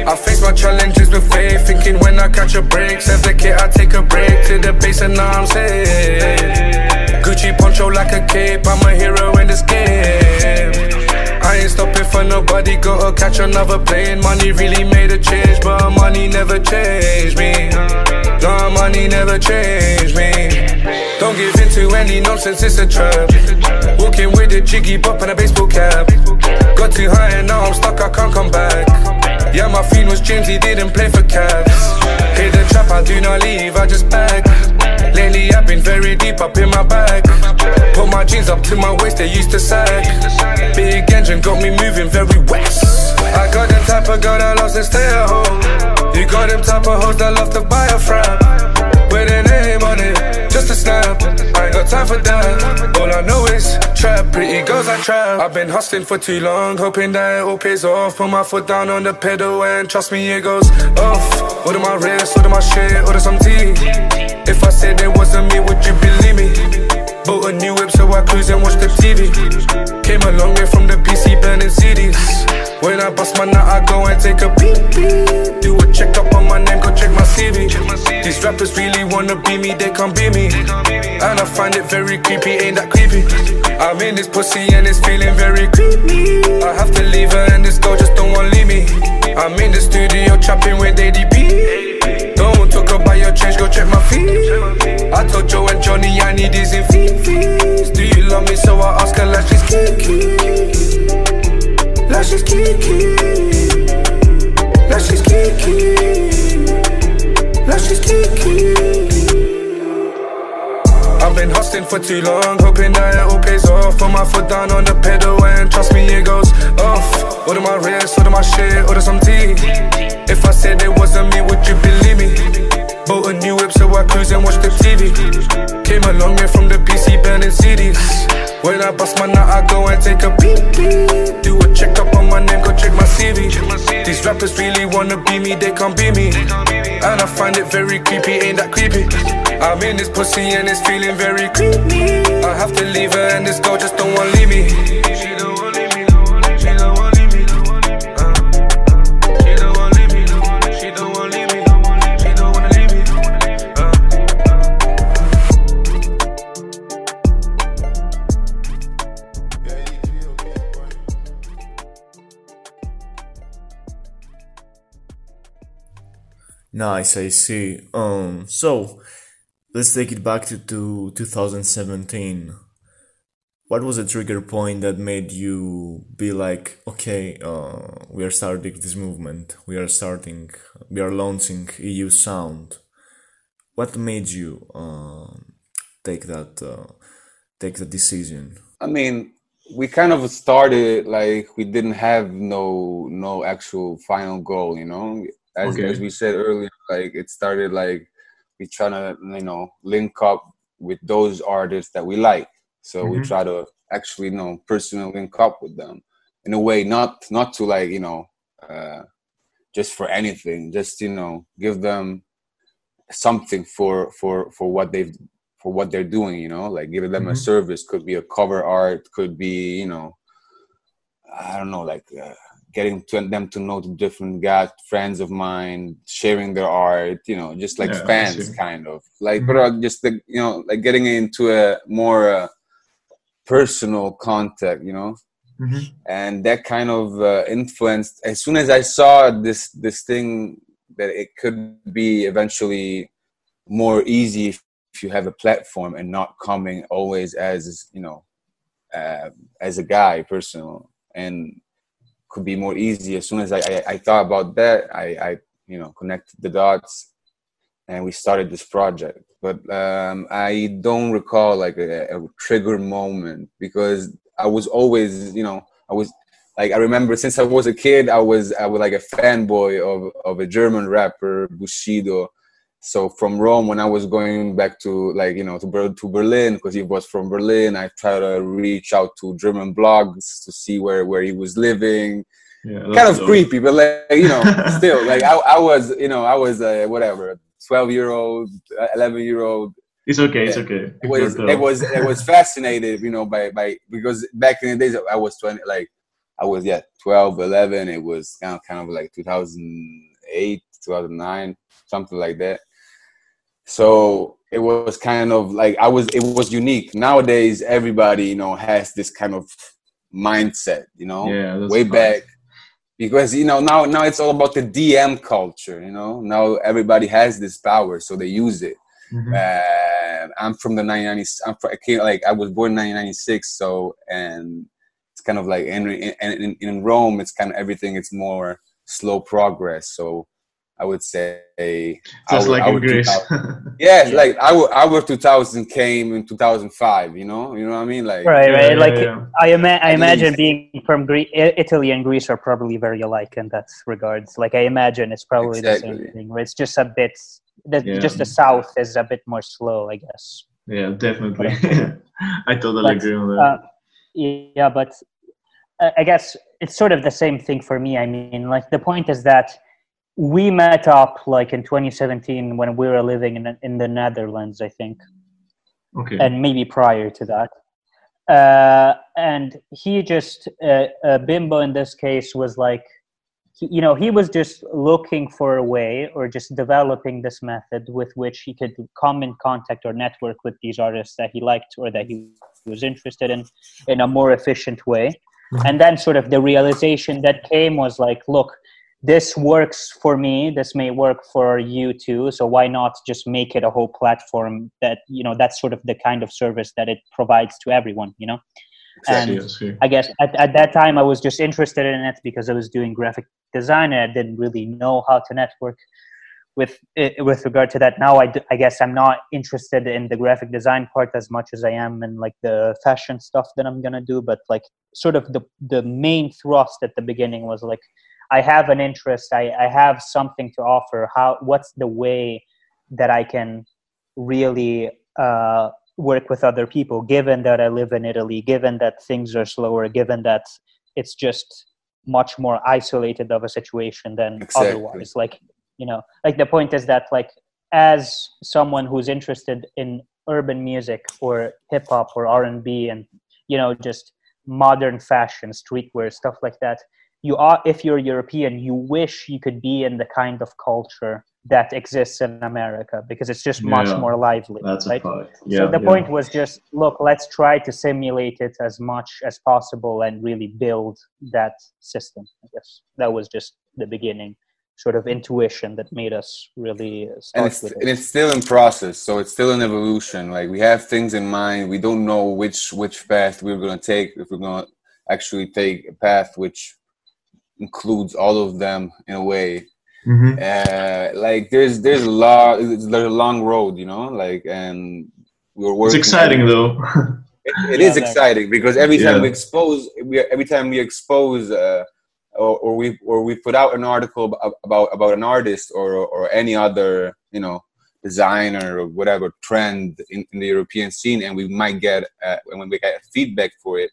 I face my challenges with faith, thinking when I catch a break. Says the kid, I take a break to the base and now I'm safe. Gucci poncho like a cape, I'm a hero in this game. I ain't stopping for nobody, gotta catch another plane. Money really made a change, but money never changed me. No, money never changed me. Don't give in to any nonsense, it's a trap. Walking with a jiggy bop and a baseball cap. Got too high and now I'm stuck, I can't come back. Yeah, my fiend was James, he didn't play for Cavs. Hit the trap, I do not leave, I just bag. Lately I've been very deep up in my bag. Put my jeans up to my waist, they used to sag. Big engine got me moving very west. I got them type of girl that loves to stay at home. You got them type of hoes that love to buy a frap. With a name on it, just a snap. I ain't got time for that. All I know is trap, pretty girls I trap. I've been hustling for too long, hoping that it all pays off. Put my foot down on the pedal and trust me it goes off. Order my wrist, order my shit, order some tea. If I said it wasn't me, would you believe me? Bought a new whip so I cruise and watch the T V. Came a long way from the P C burning C Ds. When I bust my nut, I go and take a peep. Do a check up on my name, go check my C V. These rappers really wanna be me, they can't be me. And I find it very creepy, ain't that creepy? I'm in this pussy and it's feeling very creepy. I have to leave her and this girl just don't wanna leave me. I'm in the studio trapping with A D P. Don't talk about your change, go check my feet. I told Joe and Johnny I need these in fees. Do you love me? So I ask her like she's Kiki. Like she's Kiki. Like she's Kiki. Like she's Kiki. I've been hustling for too long, hoping that it all pays off. Put my foot down on the pedal and trust me it goes off. Order my wrist, order my shit, order some tea. If I said it wasn't me, would you believe me? Bought a new whip so I cruise and watch the T V. Came a long way from the P C burning C Ds. When I bust my nut, I go and take a peep. Do a check up on my name, go check my C V. These rappers really wanna be me, they can't be me. And I find it very creepy, ain't that creepy? I'm in this pussy and it's feeling very creepy. I have to leave her and this girl just don't wanna leave me. She don't wanna leave me, don't wanna leave me, don't wanna leave me, don't wanna leave me. She don't wanna leave me, don't wanna, she don't wanna leave me, don't wanna, she don't wanna leave me, don't wanna leave me. Nice, I see. Um, so. Let's take it back to, to twenty seventeen. What was the trigger point that made you be like, okay, uh, we are starting this movement, we are starting, we are launching E U Sound? What made you uh, take that uh, take the decision? I mean, we kind of started like we didn't have no no actual final goal, you know. As, okay. as we said earlier, like it started like. We try to, you know, link up with those artists that we like. So mm-hmm. we try to actually, you know, personally link up with them in a way, not not to like, you know, uh, just for anything, just, you know, give them something for for for what they've for what they're doing, you know, like giving them mm-hmm. a service. Could be a cover art, could be, you know, I don't know, like uh, getting to them to know the different guys, friends of mine, sharing their art, you know, just like yeah, fans kind of like, mm-hmm. but just the, you know, like getting into a more uh, personal contact, you know, Mm-hmm. And that kind of uh, influenced, as soon as I saw this this thing, that it could be eventually more easy if, if you have a platform and not coming always as, you know, uh, as a guy, personal, and could be more easy. As soon as I, I, I thought about that, I, I, you know, connected the dots and we started this project. But um, I don't recall like a, a trigger moment, because I was always, you know, I was like, I remember since I was a kid, I was I was like a fanboy of, of a German rapper, Bushido. So from Rome, when I was going back to like, you know, to, to Berlin, because he was from Berlin, I tried to reach out to German blogs to see where, where he was living. Yeah, kind of dope. Creepy, but like, you know, still like I, I was, you know, I was uh, whatever, twelve year old, eleven year old. It's okay. It's okay. It was, it was, it was fascinated, you know, by, by, because back in the days I was twenty, like I was, yeah, twelve, eleven. It was kind of, kind of like two thousand eight, two thousand nine, something like that. So it was kind of like, I was, it was unique. Nowadays, everybody, you know, has this kind of mindset, you know, yeah, way nice. Back. Because, you know, now, now it's all about the D M culture, you know. Now everybody has this power, so they use it. Mm-hmm. Uh, I'm from the nineteen nineties. I'm from, I came, like, I was born in nineteen ninety-six, so, and it's kind of like, in, in, in Rome, it's kind of everything, it's more slow progress. So I would say... Just our, like our in Greece. Yes, yeah. Like our, our two thousand came in two thousand five, you know? You know what I mean? Like, right, right. Yeah, like, yeah, yeah. I, ima- I imagine being from Greece, Italy and Greece are probably very alike in that regards. Like, I imagine it's probably exactly. The same thing, where it's just a bit... The, yeah. Just the south is a bit more slow, I guess. Yeah, definitely. I totally but, agree on that. Uh, yeah, but uh, I guess it's sort of the same thing for me. I mean, like, the point is that we met up like in twenty seventeen when we were living in in the Netherlands, I think. Okay. And maybe prior to that. Uh, and he just, uh, uh, Bimbo in this case was like, he, you know, he was just looking for a way or just developing this method with which he could come in contact or network with these artists that he liked or that he was interested in, in a more efficient way. And then sort of the realization that came was like, look, this works for me, this may work for you too, so why not just make it a whole platform that, you know, that's sort of the kind of service that it provides to everyone, you know? Exactly, and yes, yeah. I guess at, at that time I was just interested in it because I was doing graphic design and I didn't really know how to network with with regard to that. Now I, d- I guess I'm not interested in the graphic design part as much as I am in like the fashion stuff that I'm gonna do, but like sort of the, the main thrust at the beginning was like, I have an interest, I, I have something to offer. How? What's the way that I can really uh, work with other people, given that I live in Italy, given that things are slower, given that it's just much more isolated of a situation than exactly. Otherwise. Like, you know, like the point is that like, as someone who's interested in urban music or hip hop or R and B and, you know, just modern fashion, streetwear, stuff like that, you are, if you're European, you wish you could be in the kind of culture that exists in America because it's just much yeah, more lively. That's right? Yeah, so the yeah. point was just, look, let's try to simulate it as much as possible and really build that system. I guess that was just the beginning sort of intuition that made us really start and it's, with it. And it's still in process, so it's still an evolution. Like we have things in mind. We don't know which, which path we're going to take, if we're going to actually take a path which includes all of them in a way. Mm-hmm. Uh, like there's there's a lot, there's a long road, you know. Like and we're working. It's exciting though. It, it yeah, is like, exciting because every time yeah. we expose, we, every time we expose, uh, or, or we or we put out an article about about an artist or or any other, you know, designer or whatever trend in, in the European scene, and we might get uh, when we get feedback for it.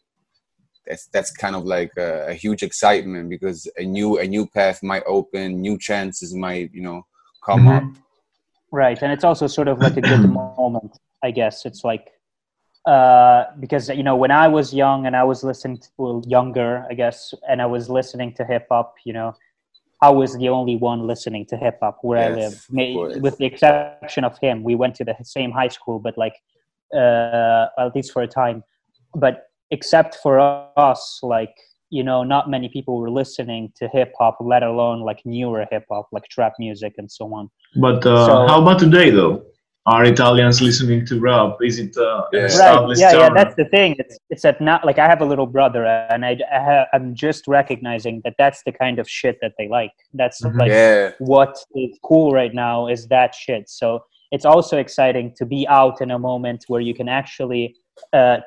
That's that's kind of like a, a huge excitement because a new a new path might open, new chances might, you know, come mm-hmm. up. Right, and it's also sort of like a good moment, I guess. It's like uh, because you know when I was young and I was listening to, well, younger, I guess, and I was listening to hip hop, you know, I was the only one listening to hip hop where yes, I live, with the exception of him. We went to the same high school, but like uh, at least for a time, but. except for us, like, you know, not many people were listening to hip hop, let alone like newer hip hop, like trap music and so on. But uh, so, how about today, though? Are Italians listening to rap? Is it uh, yeah. Right. Yeah, yeah, that's the thing. It's it's that not like I have a little brother, and I, I have, I'm just recognizing that that's the kind of shit that they like. That's mm-hmm. like yeah. what is cool right now is that shit. So it's also exciting to be out in a moment where you can actually, uh,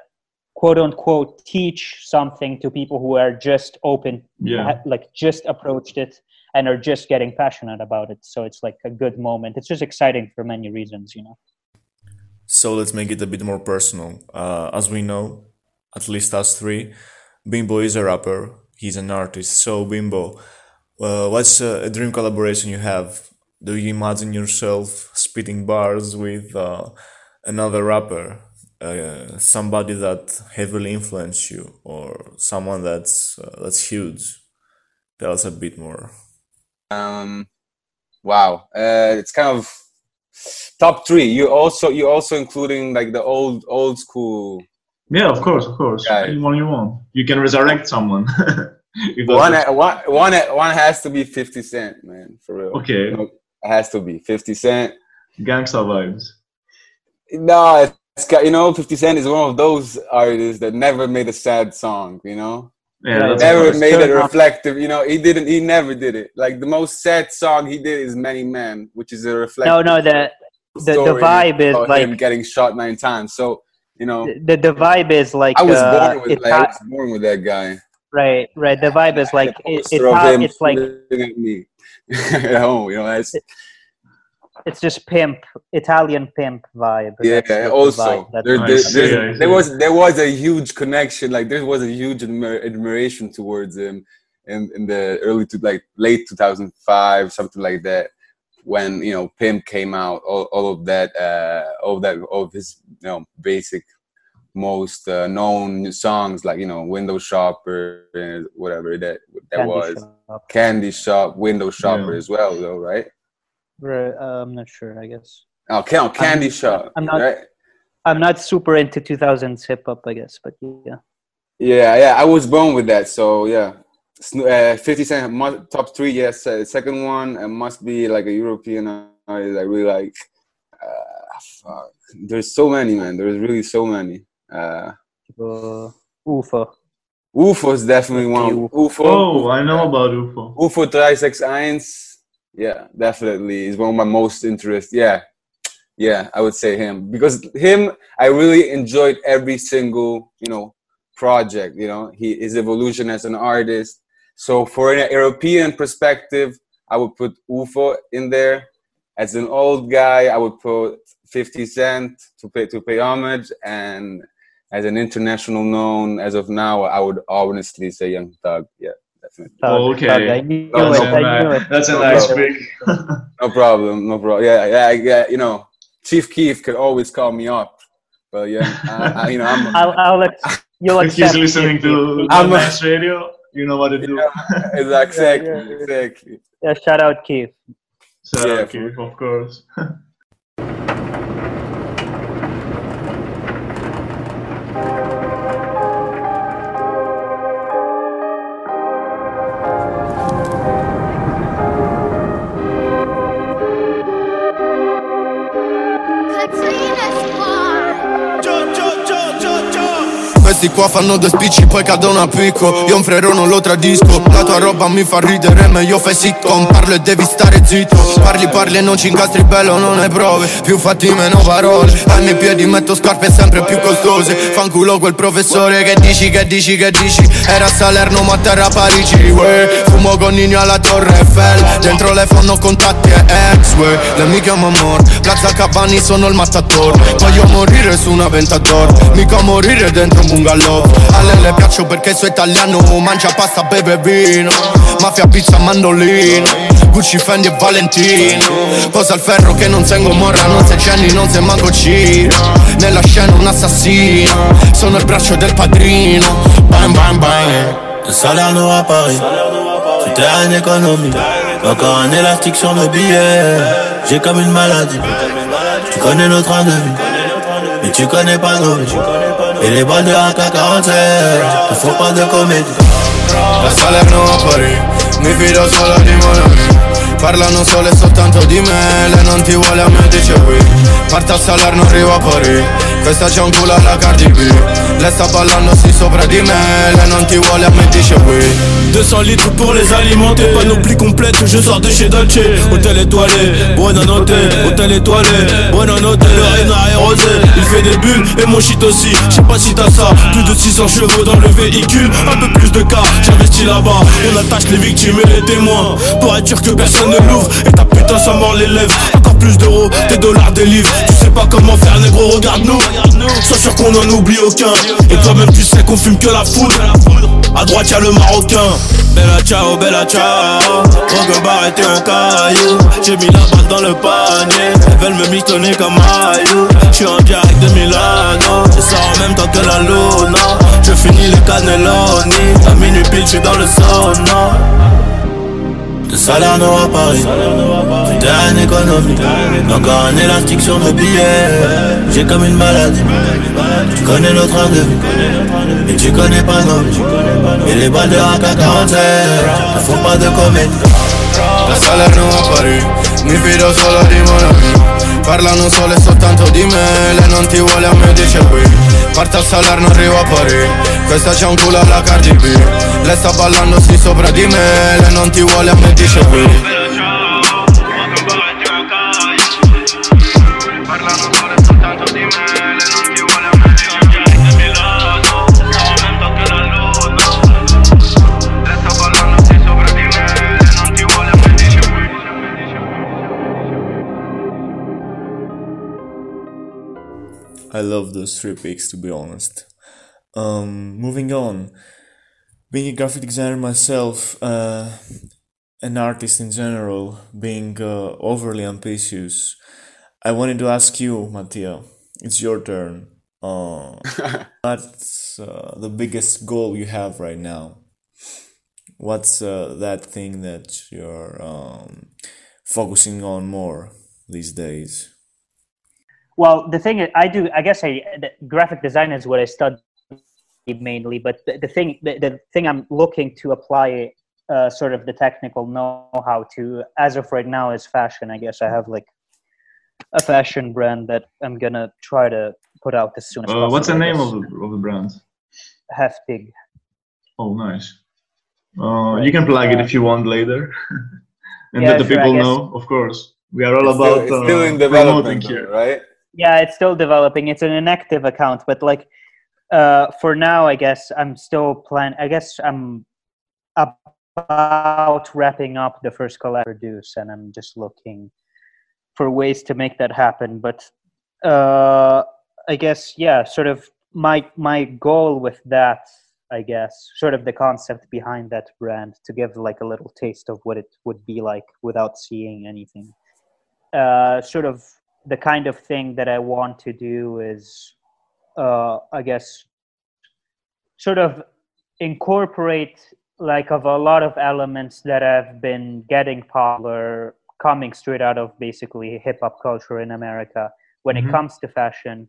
quote unquote, teach something to people who are just open, yeah. like just approached it. And are just getting passionate about it. So it's like a good moment. It's just exciting for many reasons, you know. So let's make it a bit more personal. Uh, as we know, at least us three, Bimbo is a rapper. He's an artist. So Bimbo, uh, what's a dream collaboration you have? Do you imagine yourself spitting bars with uh, another rapper? Uh, somebody that heavily influenced you or someone that's uh, that's huge? Tell us a bit more. Um, wow, uh, it's kind of top three. You also you also including like the old old school. Yeah, of course, of course. Guy. Anyone you want, you can resurrect someone. one, ha- one, one, one has to be fifty Cent, man, for real. Okay, no, it has to be fifty Cent. Gangsta vibes. No, it's got, you know, fifty Cent is one of those artists that never made a sad song, you know. Yeah, like, never made it reflective, you know. He didn't. He never did it. Like the most sad song he did is "Many Men," which is a reflective. No, no, the the, the vibe is like him getting shot nine times. So you know, the the vibe is like I was born with. Uh, like, I was born with that guy. Right, right. The vibe is like it, it, it, it's like me at home. You know, it's it's just pimp, Italian pimp vibe. Yeah, also vibe. There, nice. there, there, there was there was a huge connection. Like there was a huge admir- admiration towards him in, in the early to like late two thousand five, something like that. When you know Pimp came out, all, all of that, uh, all that, all of his you know basic, most uh, known songs like you know Window Shopper, whatever that that Candy was, shop. Candy Shop, Window Shopper yeah. as well, though, right? Uh, I'm not sure, I guess. Oh, Candy I'm, Shop. I'm not, right? I'm not super into two thousands hip-hop, I guess, but yeah. Yeah, yeah, I was born with that, so yeah. Uh, fifty Cent, must, top three, yes. Uh, second one, it must be like a European artist I really like. Uh, fuck. There's so many, man. There's really so many. Uh, uh, Ufo. Ufo is definitely one. Ufo. Ufo. Oh, I know about Ufo. Ufo three sixty-one. Yeah, definitely. He's one of my most interest. Yeah, yeah, I would say him. Because him, I really enjoyed every single, you know, project, you know, he, his evolution as an artist. So for an European perspective, I would put Ufo in there. As an old guy, I would put fifty Cent to pay, to pay homage. And as an international known, as of now, I would honestly say Young Thug, yeah. Oh, okay. I knew it. I knew it. That's a nice pick. No problem. No problem. Yeah, yeah. I get. You know, Chief Keef could always call me up. But yeah, I, I, you know, I'm. I'll. I'll ex- you'll if he's listening to Nice Radio. You know what to do. Yeah, exactly. Yeah, yeah. Exactly. Yeah. Shout out Keef. Shout yeah, out Keef, of course. Questi qua fanno due spicci poi cadono a picco. Io un frero non lo tradisco. La tua roba mi fa ridere, meglio fai sitcom. Parlo e devi stare zitto. Parli, parli e non ci incastri, bello non hai prove. Più fatti meno parole. Ai miei piedi metto scarpe sempre più costose. Fanculo quel professore che dici, che dici, che dici. Era a Salerno ma terra a Parigi, uè. Fumo con Nino alla Torre Eiffel. Dentro le fanno contatti e ex, uè. Le mi chiamo amor. Plaza Cavani sono il mattatore. Voglio morire su una Aventador. Mica morire dentro un bungalow. A lei le piaccio perché sono italiano. Mangia pasta, beve vino. Mafia, pizza, mandolino. Gucci, Fendi e Valentino. Posa al ferro che non tengo morra. Non sei Jenny, non sei manco Ciro. Nella scena un assassino. Sono il braccio del padrino. Bang, bang, bang. De Salerno à Paris. Tu t'es en économie. Encore un élastique sur mes billets. J'ai comme une maladie. Tu connais notre train de vie. Mais tu connais pas nos vies. Et les balles de A K quarante-sept ne font pas de comédie. La sala non appare, mi fido solo di Monami. Parlano solo e soltanto di me, lei non ti vuole a me dice qui. Parte al Salerno, arriva a Parì, questa c'è un culo alla Cardi B. Lei sta ballandosi sopra di me, lei non ti vuole a me dice qui. deux cents litres pour les alimenter, panoplie complète, je sors de chez Dolce. Hôtel étoilé, buona notte, hôtel étoilé, buona notte. Le renard est rosé, il fait des bulles et mon shit aussi, je sais pas si t'as ça. Plus de six cents chevaux dans le véhicule, un peu plus de car, j'investis là-bas. On attache les victimes et les témoins, pour être sûr que personne ne l'ouvre. Et ta putain ça mord les lèvres, encore plus d'euros, des dollars, des livres. Tu sais pas comment faire négro, regarde-nous, sois sûr qu'on en oublie aucun. Et toi-même tu sais qu'on fume que la foudre, à droite y'a le Marocain. Bella ciao, bella ciao, drogue bar était au caillou. J'ai mis la balle dans le panier, elles veulent me mitonner comme Ayou. J'suis en direct de Milano, je sors en même temps que la Luna. Je finis le cannelloni, à minuit pile j'suis dans le sauna. De Salerno à Paris, putain économique. Encore un élastique sur mes billets, j'ai comme une maladie. Tu connais le train de vie, mais tu connais pas nos vies. Et les balles de A K quarante-sept ne font pas de comédie. La Salerno à Paris, mi fido solo di Monami. Parlano solo e soltanto di me, lei non ti vuole a me dice qui. Parte al Salerno, arrivo a Parì, questa c'è un culo alla Cardi B. Lei sta ballandosi sopra di me, lei non ti vuole a me dice qui. I love those three picks, to be honest. Um, moving on. Being a graphic designer myself, uh, an artist in general, being uh, overly ambitious, I wanted to ask you, Mattia, it's your turn. Uh, what's uh, the biggest goal you have right now? What's uh, that thing that you're um, focusing on more these days? Well, the thing is, I do, I guess I, graphic design is what I study mainly, but the, the thing the, the thing I'm looking to apply uh, sort of the technical know-how to, as of right now, is fashion. I guess I have like a fashion brand that I'm going to try to put out as soon as uh, possible. What's the name of the, of the brand? Heftig. Oh, nice. Uh, right. You can plug uh, it if you want later. And yeah, let the sure, people know, of course. We are all it's about still, it's uh, still in development, here. Right? Yeah, it's still developing. It's an inactive account, but like uh, for now, I guess I'm still plan. I guess I'm about wrapping up the first collab produce, and I'm just looking for ways to make that happen. But uh, I guess yeah, sort of my my goal with that, I guess, sort of the concept behind that brand to give like a little taste of what it would be like without seeing anything. Uh, sort of the kind of thing that I want to do is, uh, I guess, sort of incorporate like of a lot of elements that have been getting popular, coming straight out of basically hip hop culture in America when mm-hmm. it comes to fashion,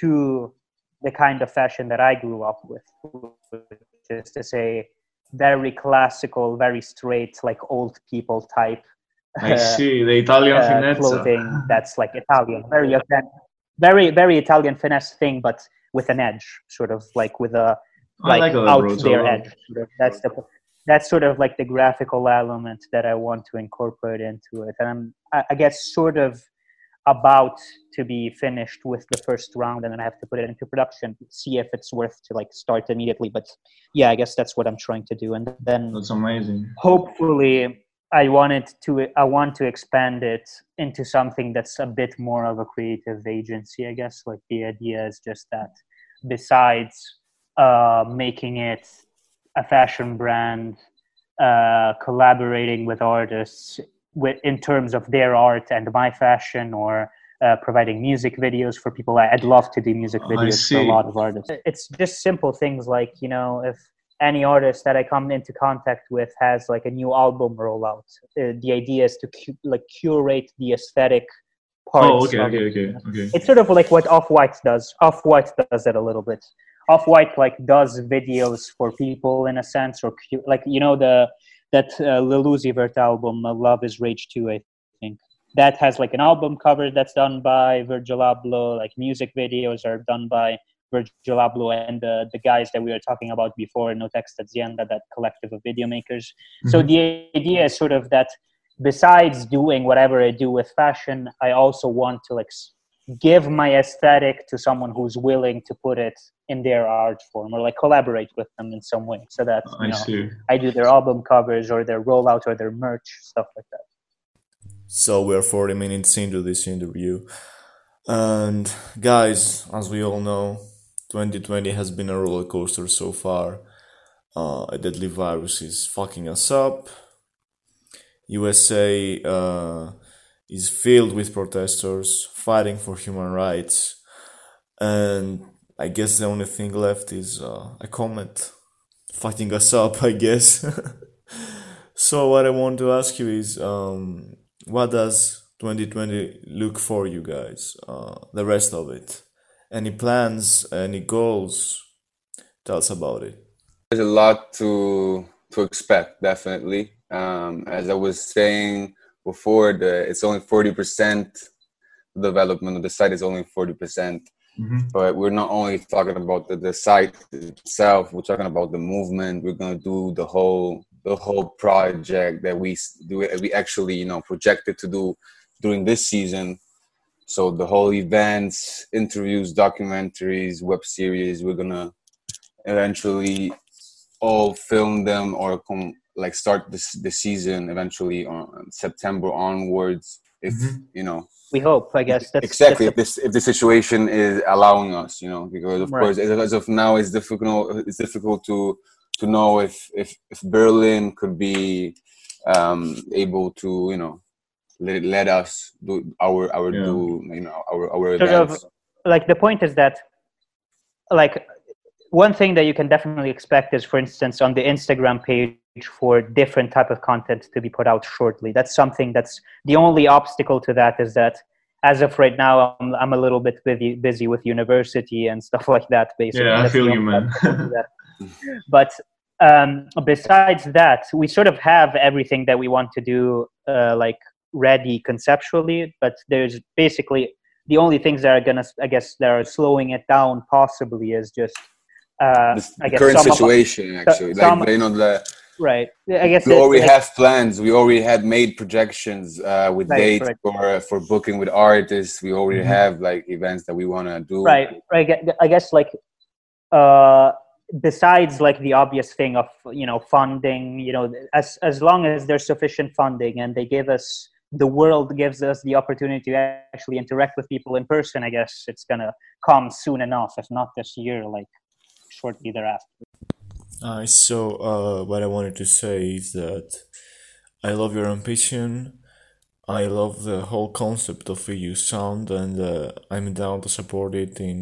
to the kind of fashion that I grew up with, which is to say very classical, very straight, like old people type. I uh, see the Italian uh, finesse clothing that's like Italian, very very very Italian finesse thing, but with an edge, sort of like with a like, like that, out bro. There edge. Sort of. That's the that's sort of like the graphical element that I want to incorporate into it, and I'm I, I guess sort of about to be finished with the first round, and then I have to put it into production. See if it's worth to like start immediately, but yeah, I guess that's what I'm trying to do, and then that's amazing. Hopefully. I wanted to. I want to expand it into something that's a bit more of a creative agency, I guess. Like the idea is just that, besides uh, making it a fashion brand, uh, collaborating with artists with, in terms of their art and my fashion, or uh, providing music videos for people. I'd love to do music videos for a lot of artists. It's just simple things like, you know, if any artist that I come into contact with has like a new album rollout. Uh, the idea is to cu- like curate the aesthetic parts. Oh, okay, of okay, it. okay, okay. It's sort of like what Off-White does. Off-White does it a little bit. Off-White like does videos for people in a sense, or like, you know, the that uh, Lil Uzi Vert album, uh, Love Is Rage two, I think that has like an album cover that's done by Virgil Abloh, like music videos are done by Virgil Abloh and the, the guys that we were talking about before, No Text Azienda, that collective of video makers. Mm-hmm. So the idea is sort of that besides doing whatever I do with fashion, I also want to like give my aesthetic to someone who's willing to put it in their art form, or like collaborate with them in some way, so that you I, know, see. I do their album covers or their rollout or their merch, stuff like that. So we're forty minutes into this interview, and guys, as we all know, twenty twenty has been a roller coaster so far. Uh, a deadly virus is fucking us up. U S A uh, is filled with protesters fighting for human rights, and I guess the only thing left is uh, a comet fucking us up, I guess. So what I want to ask you is, um, what does twenty twenty look for you guys, uh, the rest of it? Any plans, any goals? Tell us about it. There's a lot to to expect, definitely. Um, as I was saying before, the, it's only forty percent development of the site is only forty percent. Mm-hmm. But we're not only talking about the, the site itself, we're talking about the movement. We're going to do the whole the whole project that we do. We actually, you know, projected to do during this season. So the whole events, interviews, documentaries, web series, we're going to eventually all film them or com- like start this the season eventually on September onwards, if mm-hmm. you know, we hope, I guess that's exactly that's if this if the situation is allowing us, you know, because of right. course as of now it's difficult it's difficult to to know if if, if Berlin could be um able to, you know, let, let us do our our yeah. do you know our our sort events. Of, like the point is that like one thing that you can definitely expect is, for instance, on the Instagram page for different type of content to be put out shortly. That's something that's the only obstacle to that is that as of right now, I'm, I'm a little bit busy, busy with university and stuff like that, basically. Yeah, I that's feel you, man. But um, besides that, we sort of have everything that we want to do uh, like ready conceptually, but there's basically the only things that are going to, I guess, that are slowing it down possibly is just Uh, the I guess current situation, of, actually, some, like you know, the right. I guess we already like, have plans. We already had made projections uh, with right, dates right. for uh, for booking with artists. We already mm-hmm. have like events that we want to do. Right, right. I guess like uh, besides like the obvious thing of, you know, funding. You know, as as long as there's sufficient funding and they give us, the world gives us the opportunity to actually interact with people in person, I guess it's gonna come soon enough. If not this year, like. Shortly thereafter. Uh, so uh, what I wanted to say is that I love your ambition. I love the whole concept of E U Sound, and uh, I'm down to support it in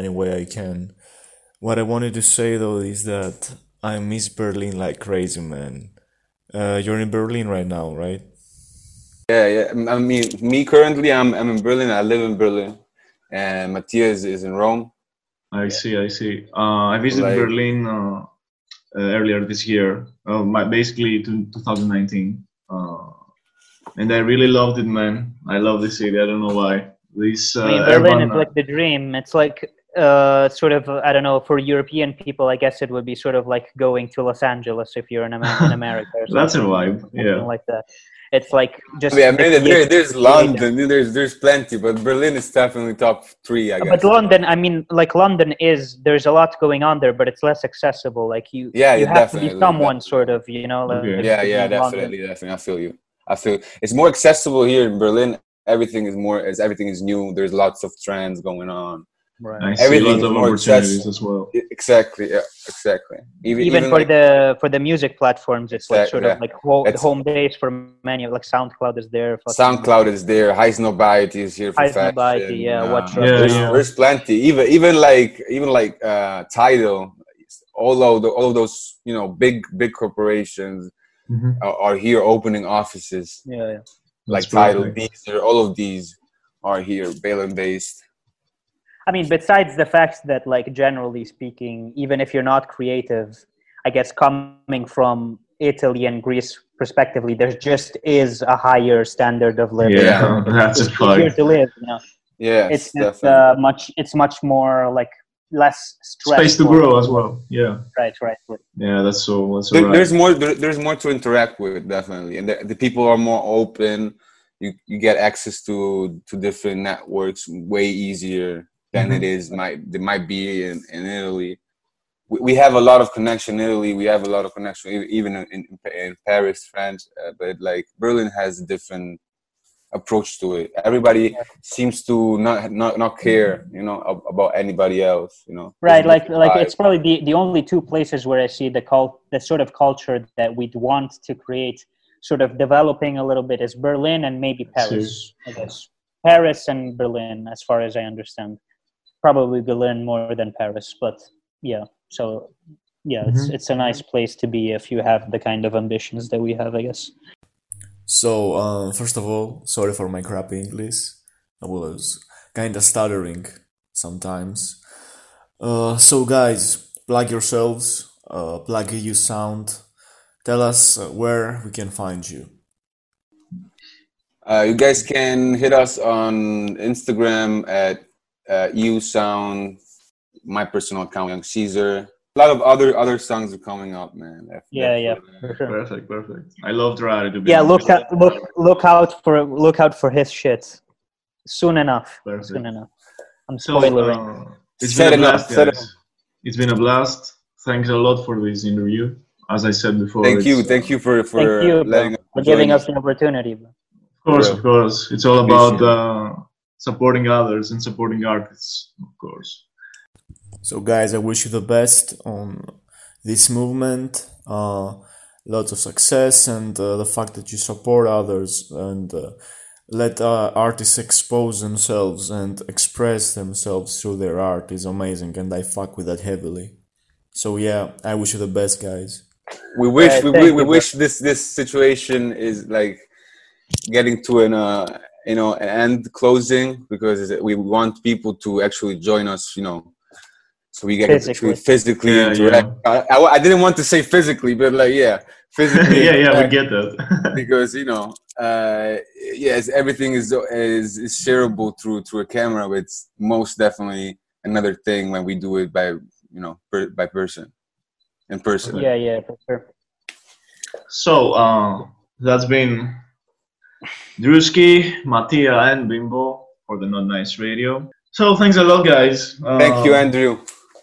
any way I can. What I wanted to say though is that I miss Berlin like crazy, man. Uh, you're in Berlin right now, right? Yeah, yeah. I mean, me currently, I'm I'm in Berlin. I live in Berlin, and Mattia is, is in Rome. I see, I see. Uh, I visited like, Berlin uh, uh, earlier this year, uh, my, basically to twenty nineteen. Uh, and I really loved it, man. I love the city. I don't know why. This, uh, I mean, Berlin urban, is like the dream. It's like uh, sort of, I don't know, for European people, I guess it would be sort of like going to Los Angeles if you're in America or something. That's a vibe, yeah. Like that. It's like just. Yeah, I mean, there, there's London. There's there's plenty, but Berlin is definitely top three, I guess. But London, I mean, like London is there's a lot going on there, but it's less accessible. Like you, yeah, you yeah, have definitely. to be someone definitely. sort of, you know. Like okay. Yeah, yeah, definitely, London. definitely. I feel you. I feel you. It's more accessible here in Berlin. Everything is more as everything is new. There's lots of trends going on. Right. I Everything see lots of opportunities as well. Exactly, yeah, exactly. Even, even, even for like, the for the music platforms, it's like sort yeah. of like ho- home base for many. Like SoundCloud is there. For SoundCloud is there. Himes Nobiety is here for fashion. Nobiety, yeah. Uh, what yeah, there's, yeah. there's plenty. Even even like even like uh, Tidal, all of the, all those, you know, big big corporations mm-hmm. are, are here opening offices. Yeah, yeah. Like Tidal, Deezer, all of these are here, Berlin based. I mean, besides the fact that, like, generally speaking, even if you're not creative, I guess coming from Italy and Greece, respectively, there just is a higher standard of living. Yeah, that's it's a easier to live, you know? Yeah, it's it's uh, much. It's much more like less stress. Space to grow as well. Yeah. Right. Right. Yeah, that's so. That's there, right. There's more. There, there's more to interact with, definitely, and the, the people are more open. You you get access to to different networks way easier than mm-hmm. it is might it might be in, in Italy. We, we have a lot of connection in Italy. We have a lot of connection even in in, in Paris, France. Uh, but like Berlin has a different approach to it. Everybody seems to not not not care, you know, ab- about anybody else, you know. Right, like like it's probably the the only two places where I see the cult the sort of culture that we'd want to create. Sort of developing a little bit is Berlin and maybe Paris, I guess. Paris and Berlin, as far as I understand. Probably Berlin more than Paris, but yeah. So, yeah, mm-hmm. it's it's a nice place to be if you have the kind of ambitions that we have, I guess. So, um, first of all, sorry for my crappy English. I was kind of stuttering sometimes. Uh, so, guys, plug yourselves, uh, plug E U Sound. Tell us where we can find you. Uh, you guys can hit us on Instagram at uh, E U Sound, my personal account, Young Caesar. A lot of other other songs are coming up, man. That's, yeah, that's yeah, for sure. Perfect, perfect. I love Draw to be. Yeah, look out, look look out for look out for his shit. Soon enough. Perfect. Soon enough. I'm spoiling. So, uh, it's set been a blast, up, guys. It's been a blast. Thanks a lot for this interview. As I said before, thank you, thank you for for, thank you, letting us for giving us the opportunity. Bro. Of course, of course, it's all about uh, supporting others and supporting artists, of course. So, guys, I wish you the best on this movement. Uh, lots of success and uh, the fact that you support others and uh, let uh, artists expose themselves and express themselves through their art is amazing, and I fuck with that heavily. So yeah, I wish you the best, guys. We wish uh, we, we, we wish this, this situation is like getting to an uh, you know an end closing, because we want people to actually join us, you know, so we get physically, physically yeah, interact. Yeah. I, I, I didn't want to say physically, but like yeah, physically. yeah, yeah, we get that because you know, uh, yes, everything is is is shareable through through a camera, but it's most definitely another thing when we do it by you know per, by person. In person. Yeah, yeah, for sure. So, uh, that's been Drewskii, Mattia, and Bimbo for the Not Nice Radio. So, thanks a lot, guys. Uh, Thank you, Andrew.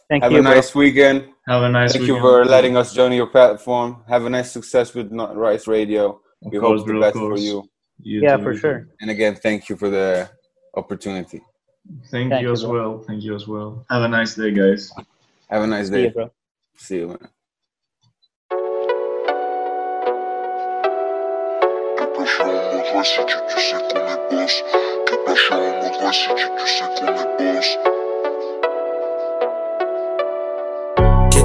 Thank Have you. Have a nice bro. weekend. Have a nice Thank weekend. Thank you for letting us join your platform. Have a nice success with Not Nice Radio. Of we course, hope the best for you. you yeah, too. for sure. And again, thank you for the opportunity. Thank, thank you as bro. well. Thank you as well. Have a nice day, guys. Have a nice See day. You, bro. See you, man. Que péché en mode, tu sais qu'on est boss. Que péché en mode, si tu sais qu'on est boss.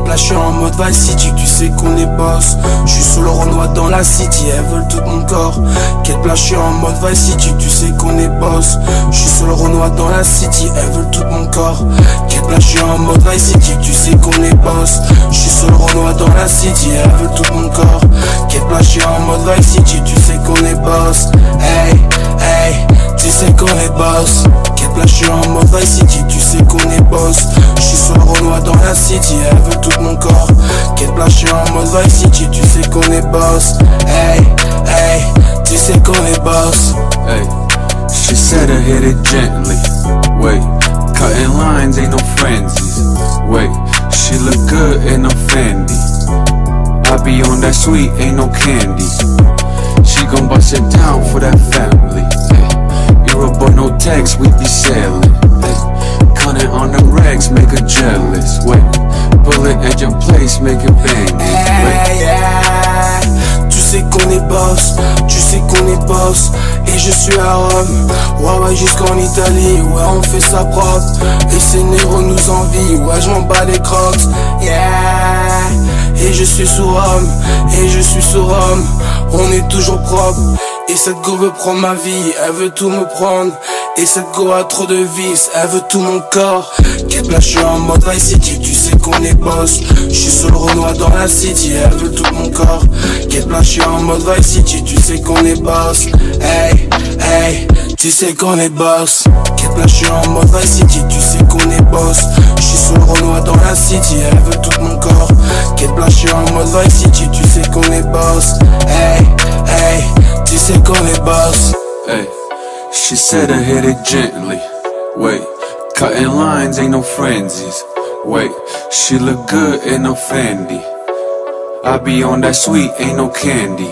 Là, je suis en mode Vice City, tu sais qu'on est boss. Je suis sous le Renoir dans la city, elles veulent tout mon corps. Quête là, je suis en mode Vice City, tu sais qu'on est boss. Je suis sous le Renoir dans la city, elles veulent tout mon corps. Quête là, je suis en mode Vice City, tu sais qu'on est boss. Je suis sous le Renoir dans la city, elles veulent tout mon corps. Quête là, je suis en mode Vice City, tu sais qu'on est boss. Hey, hey, tu sais qu'on est boss. Quête là, je suis en mode Vice City, tu sais qu'on est boss. Je suis sous le Renoir dans la city, elles veulent tout mon corps. Quête là, je suis en mode Vice City, tu sais qu'on est boss. Hey, hey, tu sais qu'on est boss. Hey, she said I hit it gently. Wait, cutting lines ain't no frenzies. Wait, she look good and I'm Fendi. I be on that sweet, ain't no candy. She gon' bust it down for that family. Hey, Europe or no tax, we be selling. Hey, cutting on them rags, make her jealous. Wait. Bullet at your place, make it bang. Hey, yeah. Tu sais qu'on est boss, tu sais qu'on est boss. Et je suis à Rome, ouais ouais jusqu'en Italie. Ouais on fait ça propre, et ces négros nous envient. Ouais j'm'en bats les crocs, yeah. Et je suis sous Rome, et je suis sous Rome. On est toujours propre. Et cette go veut prendre ma vie, elle veut tout me prendre. Et cette go a trop de vices, elle veut tout mon corps. Quête là, je suis en mode Vice City, tu sais qu'on est boss. Je suis seul Renoir dans la city, elle veut tout mon corps. Quête là, je suis en mode Vice City, tu sais qu'on est boss. Hey, hey, tu sais qu'on est boss. Quête là, je suis en mode Vice City, tu sais qu'on est boss. Je suis seul Renoir dans la city, elle veut tout mon corps. Quête là, je suis en mode Vice City, tu sais qu'on est boss. Hey, hey, tu sais qu'on est boss. Hey. She said I hit it gently, wait, cutting lines ain't no frenzies, wait, she look good ain't no Fendi, I be on that sweet ain't no candy.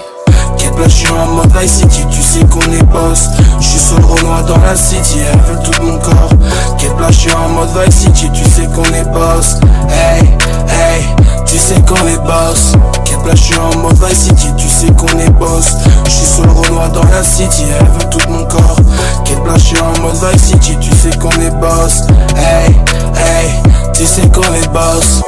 Quête là, je suis en mode Vice City, tu sais qu'on est boss. Je suis seul Renoir dans la city, elle veut tout mon corps. Quête là, je suis en mode Vice City, tu sais qu'on est boss. Hey, hey, tu sais qu'on est boss. Quête là, je suis en mode Vice City, tu sais qu'on est boss. Je suis seul Renoir dans la city, elle veut tout mon corps. Quête là, je suis en mode Vice City, tu sais qu'on est boss. Hey, hey, tu sais qu'on est boss.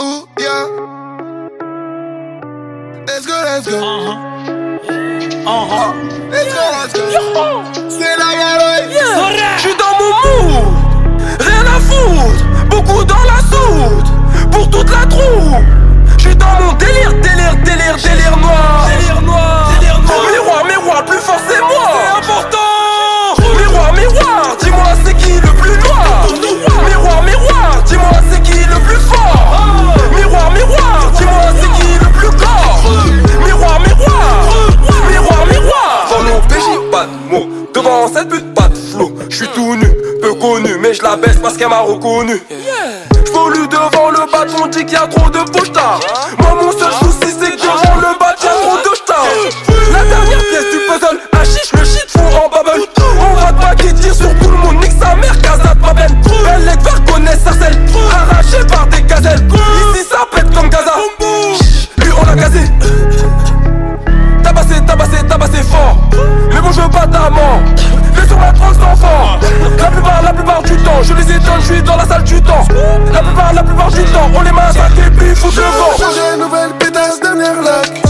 Ooh, yeah. Let's go, let's go. Uh-huh. Uh-huh. Let's go, let's go. Yo. C'est la galère. Yeah. J'suis dans mon mood. Rien à foutre. Beaucoup dans la soude. Pour toute la troupe. J'suis dans mon délire, délire, délire, délire noir. Délire noir. Délire noir. Oh, miroir, miroir, plus fort c'est moi. C'est important. Oh, miroir, miroir, dis-moi c'est qui le plus noir. Miroir, miroir, dis-moi c'est qui le plus fort. Miroir, miroir, dis-moi c'est qui le plus fort. Miroir, miroir, miroir, miroir. Dans mon P J, pas de mots. Devant cette pute, pas de flou. J'suis tout nu, peu connu, mais j'la baisse parce qu'elle m'a reconnu. J'volue devant le bâton, dit qu'il y a trop de bouchards. Moi, mon seul souci, c'est que devant le bâton, y'a trop de stars. La dernière pièce du puzzle, un chiche, le shit fou en bubble. On rate pas qui tire sur tout le monde, nique sa mère, Casa de Babel. Elle les verres connaissent Sarcelles, arrachées par des gazelles. Ici ça pète comme Gaza, lui on l'a gazé. Tabassé, tabassé, tabassé fort. Mais bon je veux pas d'amant, mais sur la tranche d'enfant. La plupart, la plupart du temps, je les étonne, je suis dans la salle du temps. La plupart, la plupart du temps, on les massacre et puis foutre le vent. J'ai une nouvelle pétasse, dernière lac.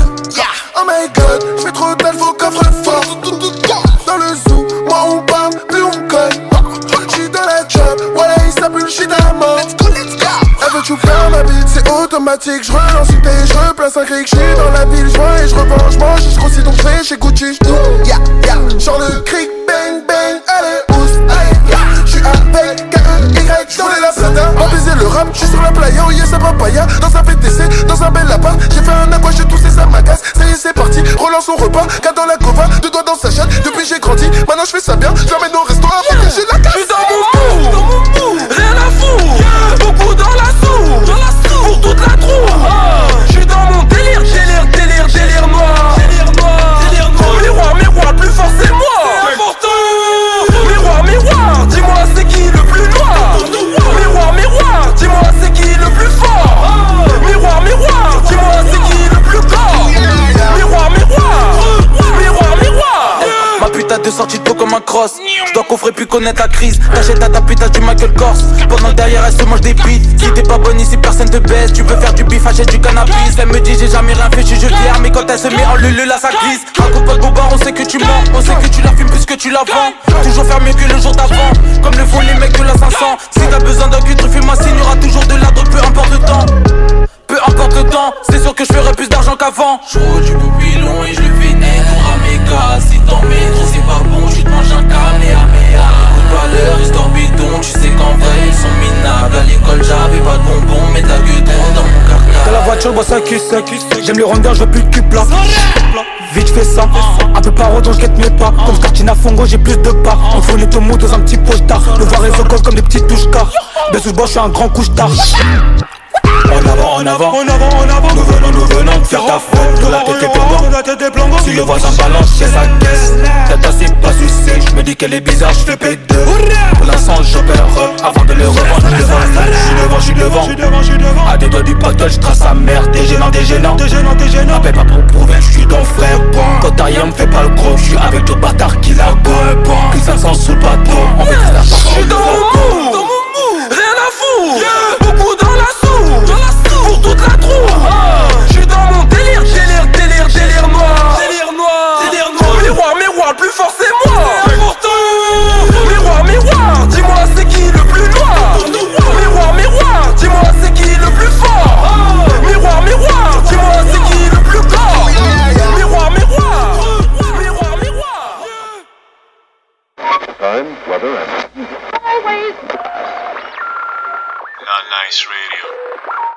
Oh my god, j'fais trop d'elle, faut coffre fort. Dans le zoo, moi on parle, puis on colle. J'suis dans la job, voilà il s'appelle, j'suis d'amant. Elle veut tout faire ma bite, c'est automatique. J'relance une paix, j'replace un cric. J'suis dans la ville, j'vois et j'revends. J'mange et j'grossis donc j'fais chez Gucci. Yeah, yeah. Genre le cric, bang, bang, allez, ousse, aïe yeah. J'suis avec K E Y, j'voulais la plata. M'a baisé le rap, j'suis sur la playa, oh yeah ça papaya. Dans un P T C, dans un bel lapin. J'ai fait un aqua, j'ai toussé, ça m'agace. Ça y est c'est parti, relance on repas. Quatre dans la cova, deux doigts dans sa chatte. Depuis j'ai grandi, maintenant j'fais ça bien. J'emmène au resto avant que j'ai la casse. J'suis dans mon mou, rien à foutre. Beaucoup dans la soupe, dans la soupe, pour toute la troupe. Je suis dans mon délire, délire, délire, délire noir. Délire noir, délire noir. Miroir, miroir, plus fort c'est moi. C'est important. Miroir, miroir, dis-moi c'est qui le plus noir. Miroir, miroir, dis-moi c'est qui le plus fort. Miroir, miroir, dis-moi c'est qui le plus fort. Miroir, miroir, miroir, miroir. Ma putain de sortie tôt comme un cross. Je dois coffrer puis connaître la crise. T'achètes à ta putain du Michael Kors. Pendant derrière elle se mange des bites. Si t'es pas bonne ici personne te baisse. Tu veux faire du bif, achète du cannabis. Elle me dit j'ai jamais rien fait, je suis vulgaire. Mais quand elle se met en lulu là ça glisse. Raconte pas de bobar, on sait que tu mens. On sait que tu la fumes plus que tu la vends. Toujours faire mieux que le jour d'avant. Comme le font les mecs de la cinq cents. Si t'as besoin d'un cul, fais-moi signe. Y'aura toujours de l'adre, peu importe le temps. Peu importe le temps, c'est sûr que je ferai plus d'argent qu'avant. Je roule du poupillon et je le fais naître. Si t'en mets trop c'est pas bon, tu te manges un Kamehameha. Écoute pas l'heure, histoire bidon, tu sais qu'en vrai ils sont minables. À l'école j'avais pas de bonbons, mais t'as que trop dans mon carcan. T'as la voiture, bois ça cuisse, ça cuisse. J'aime les rendeurs, je veux plus de cul plat. Vite j'fais ça, un peu parodon j'quête mes pas. Comme Scartina Fongo j'ai plus de pas. On fournit ton mou dans un petit poche tard. Le voir et se colle comme des petites touches car. Bien sous le bois j'suis un grand couche tard. En avant, en avant, en avant, en avant. Nous venons, nous venons faire ta faute. De la tête est plongante, de la tête est plongante. Si le voisin balance chez sa caisse, tête assez pas sucée. J'me dis qu'elle est bizarre, j'fais P deux. Pour l'instant j'opère avant de le revendre. J'suis devant, j'suis devant, j'suis devant. A des doigts du pactole, j'trace sa mère. T'es gênant, t'es gênant, t'es gênant, t'es gênant. Appelle pas pour prouver, j'suis ton frère. Quand t'as rien, m'fais pas le gros. J'suis avec d'autres bâtards qui la go. Plus cinq cents sous le patron, on fait la part. J'suis dans mon mou, rien à foutre. Always. Not nice radio.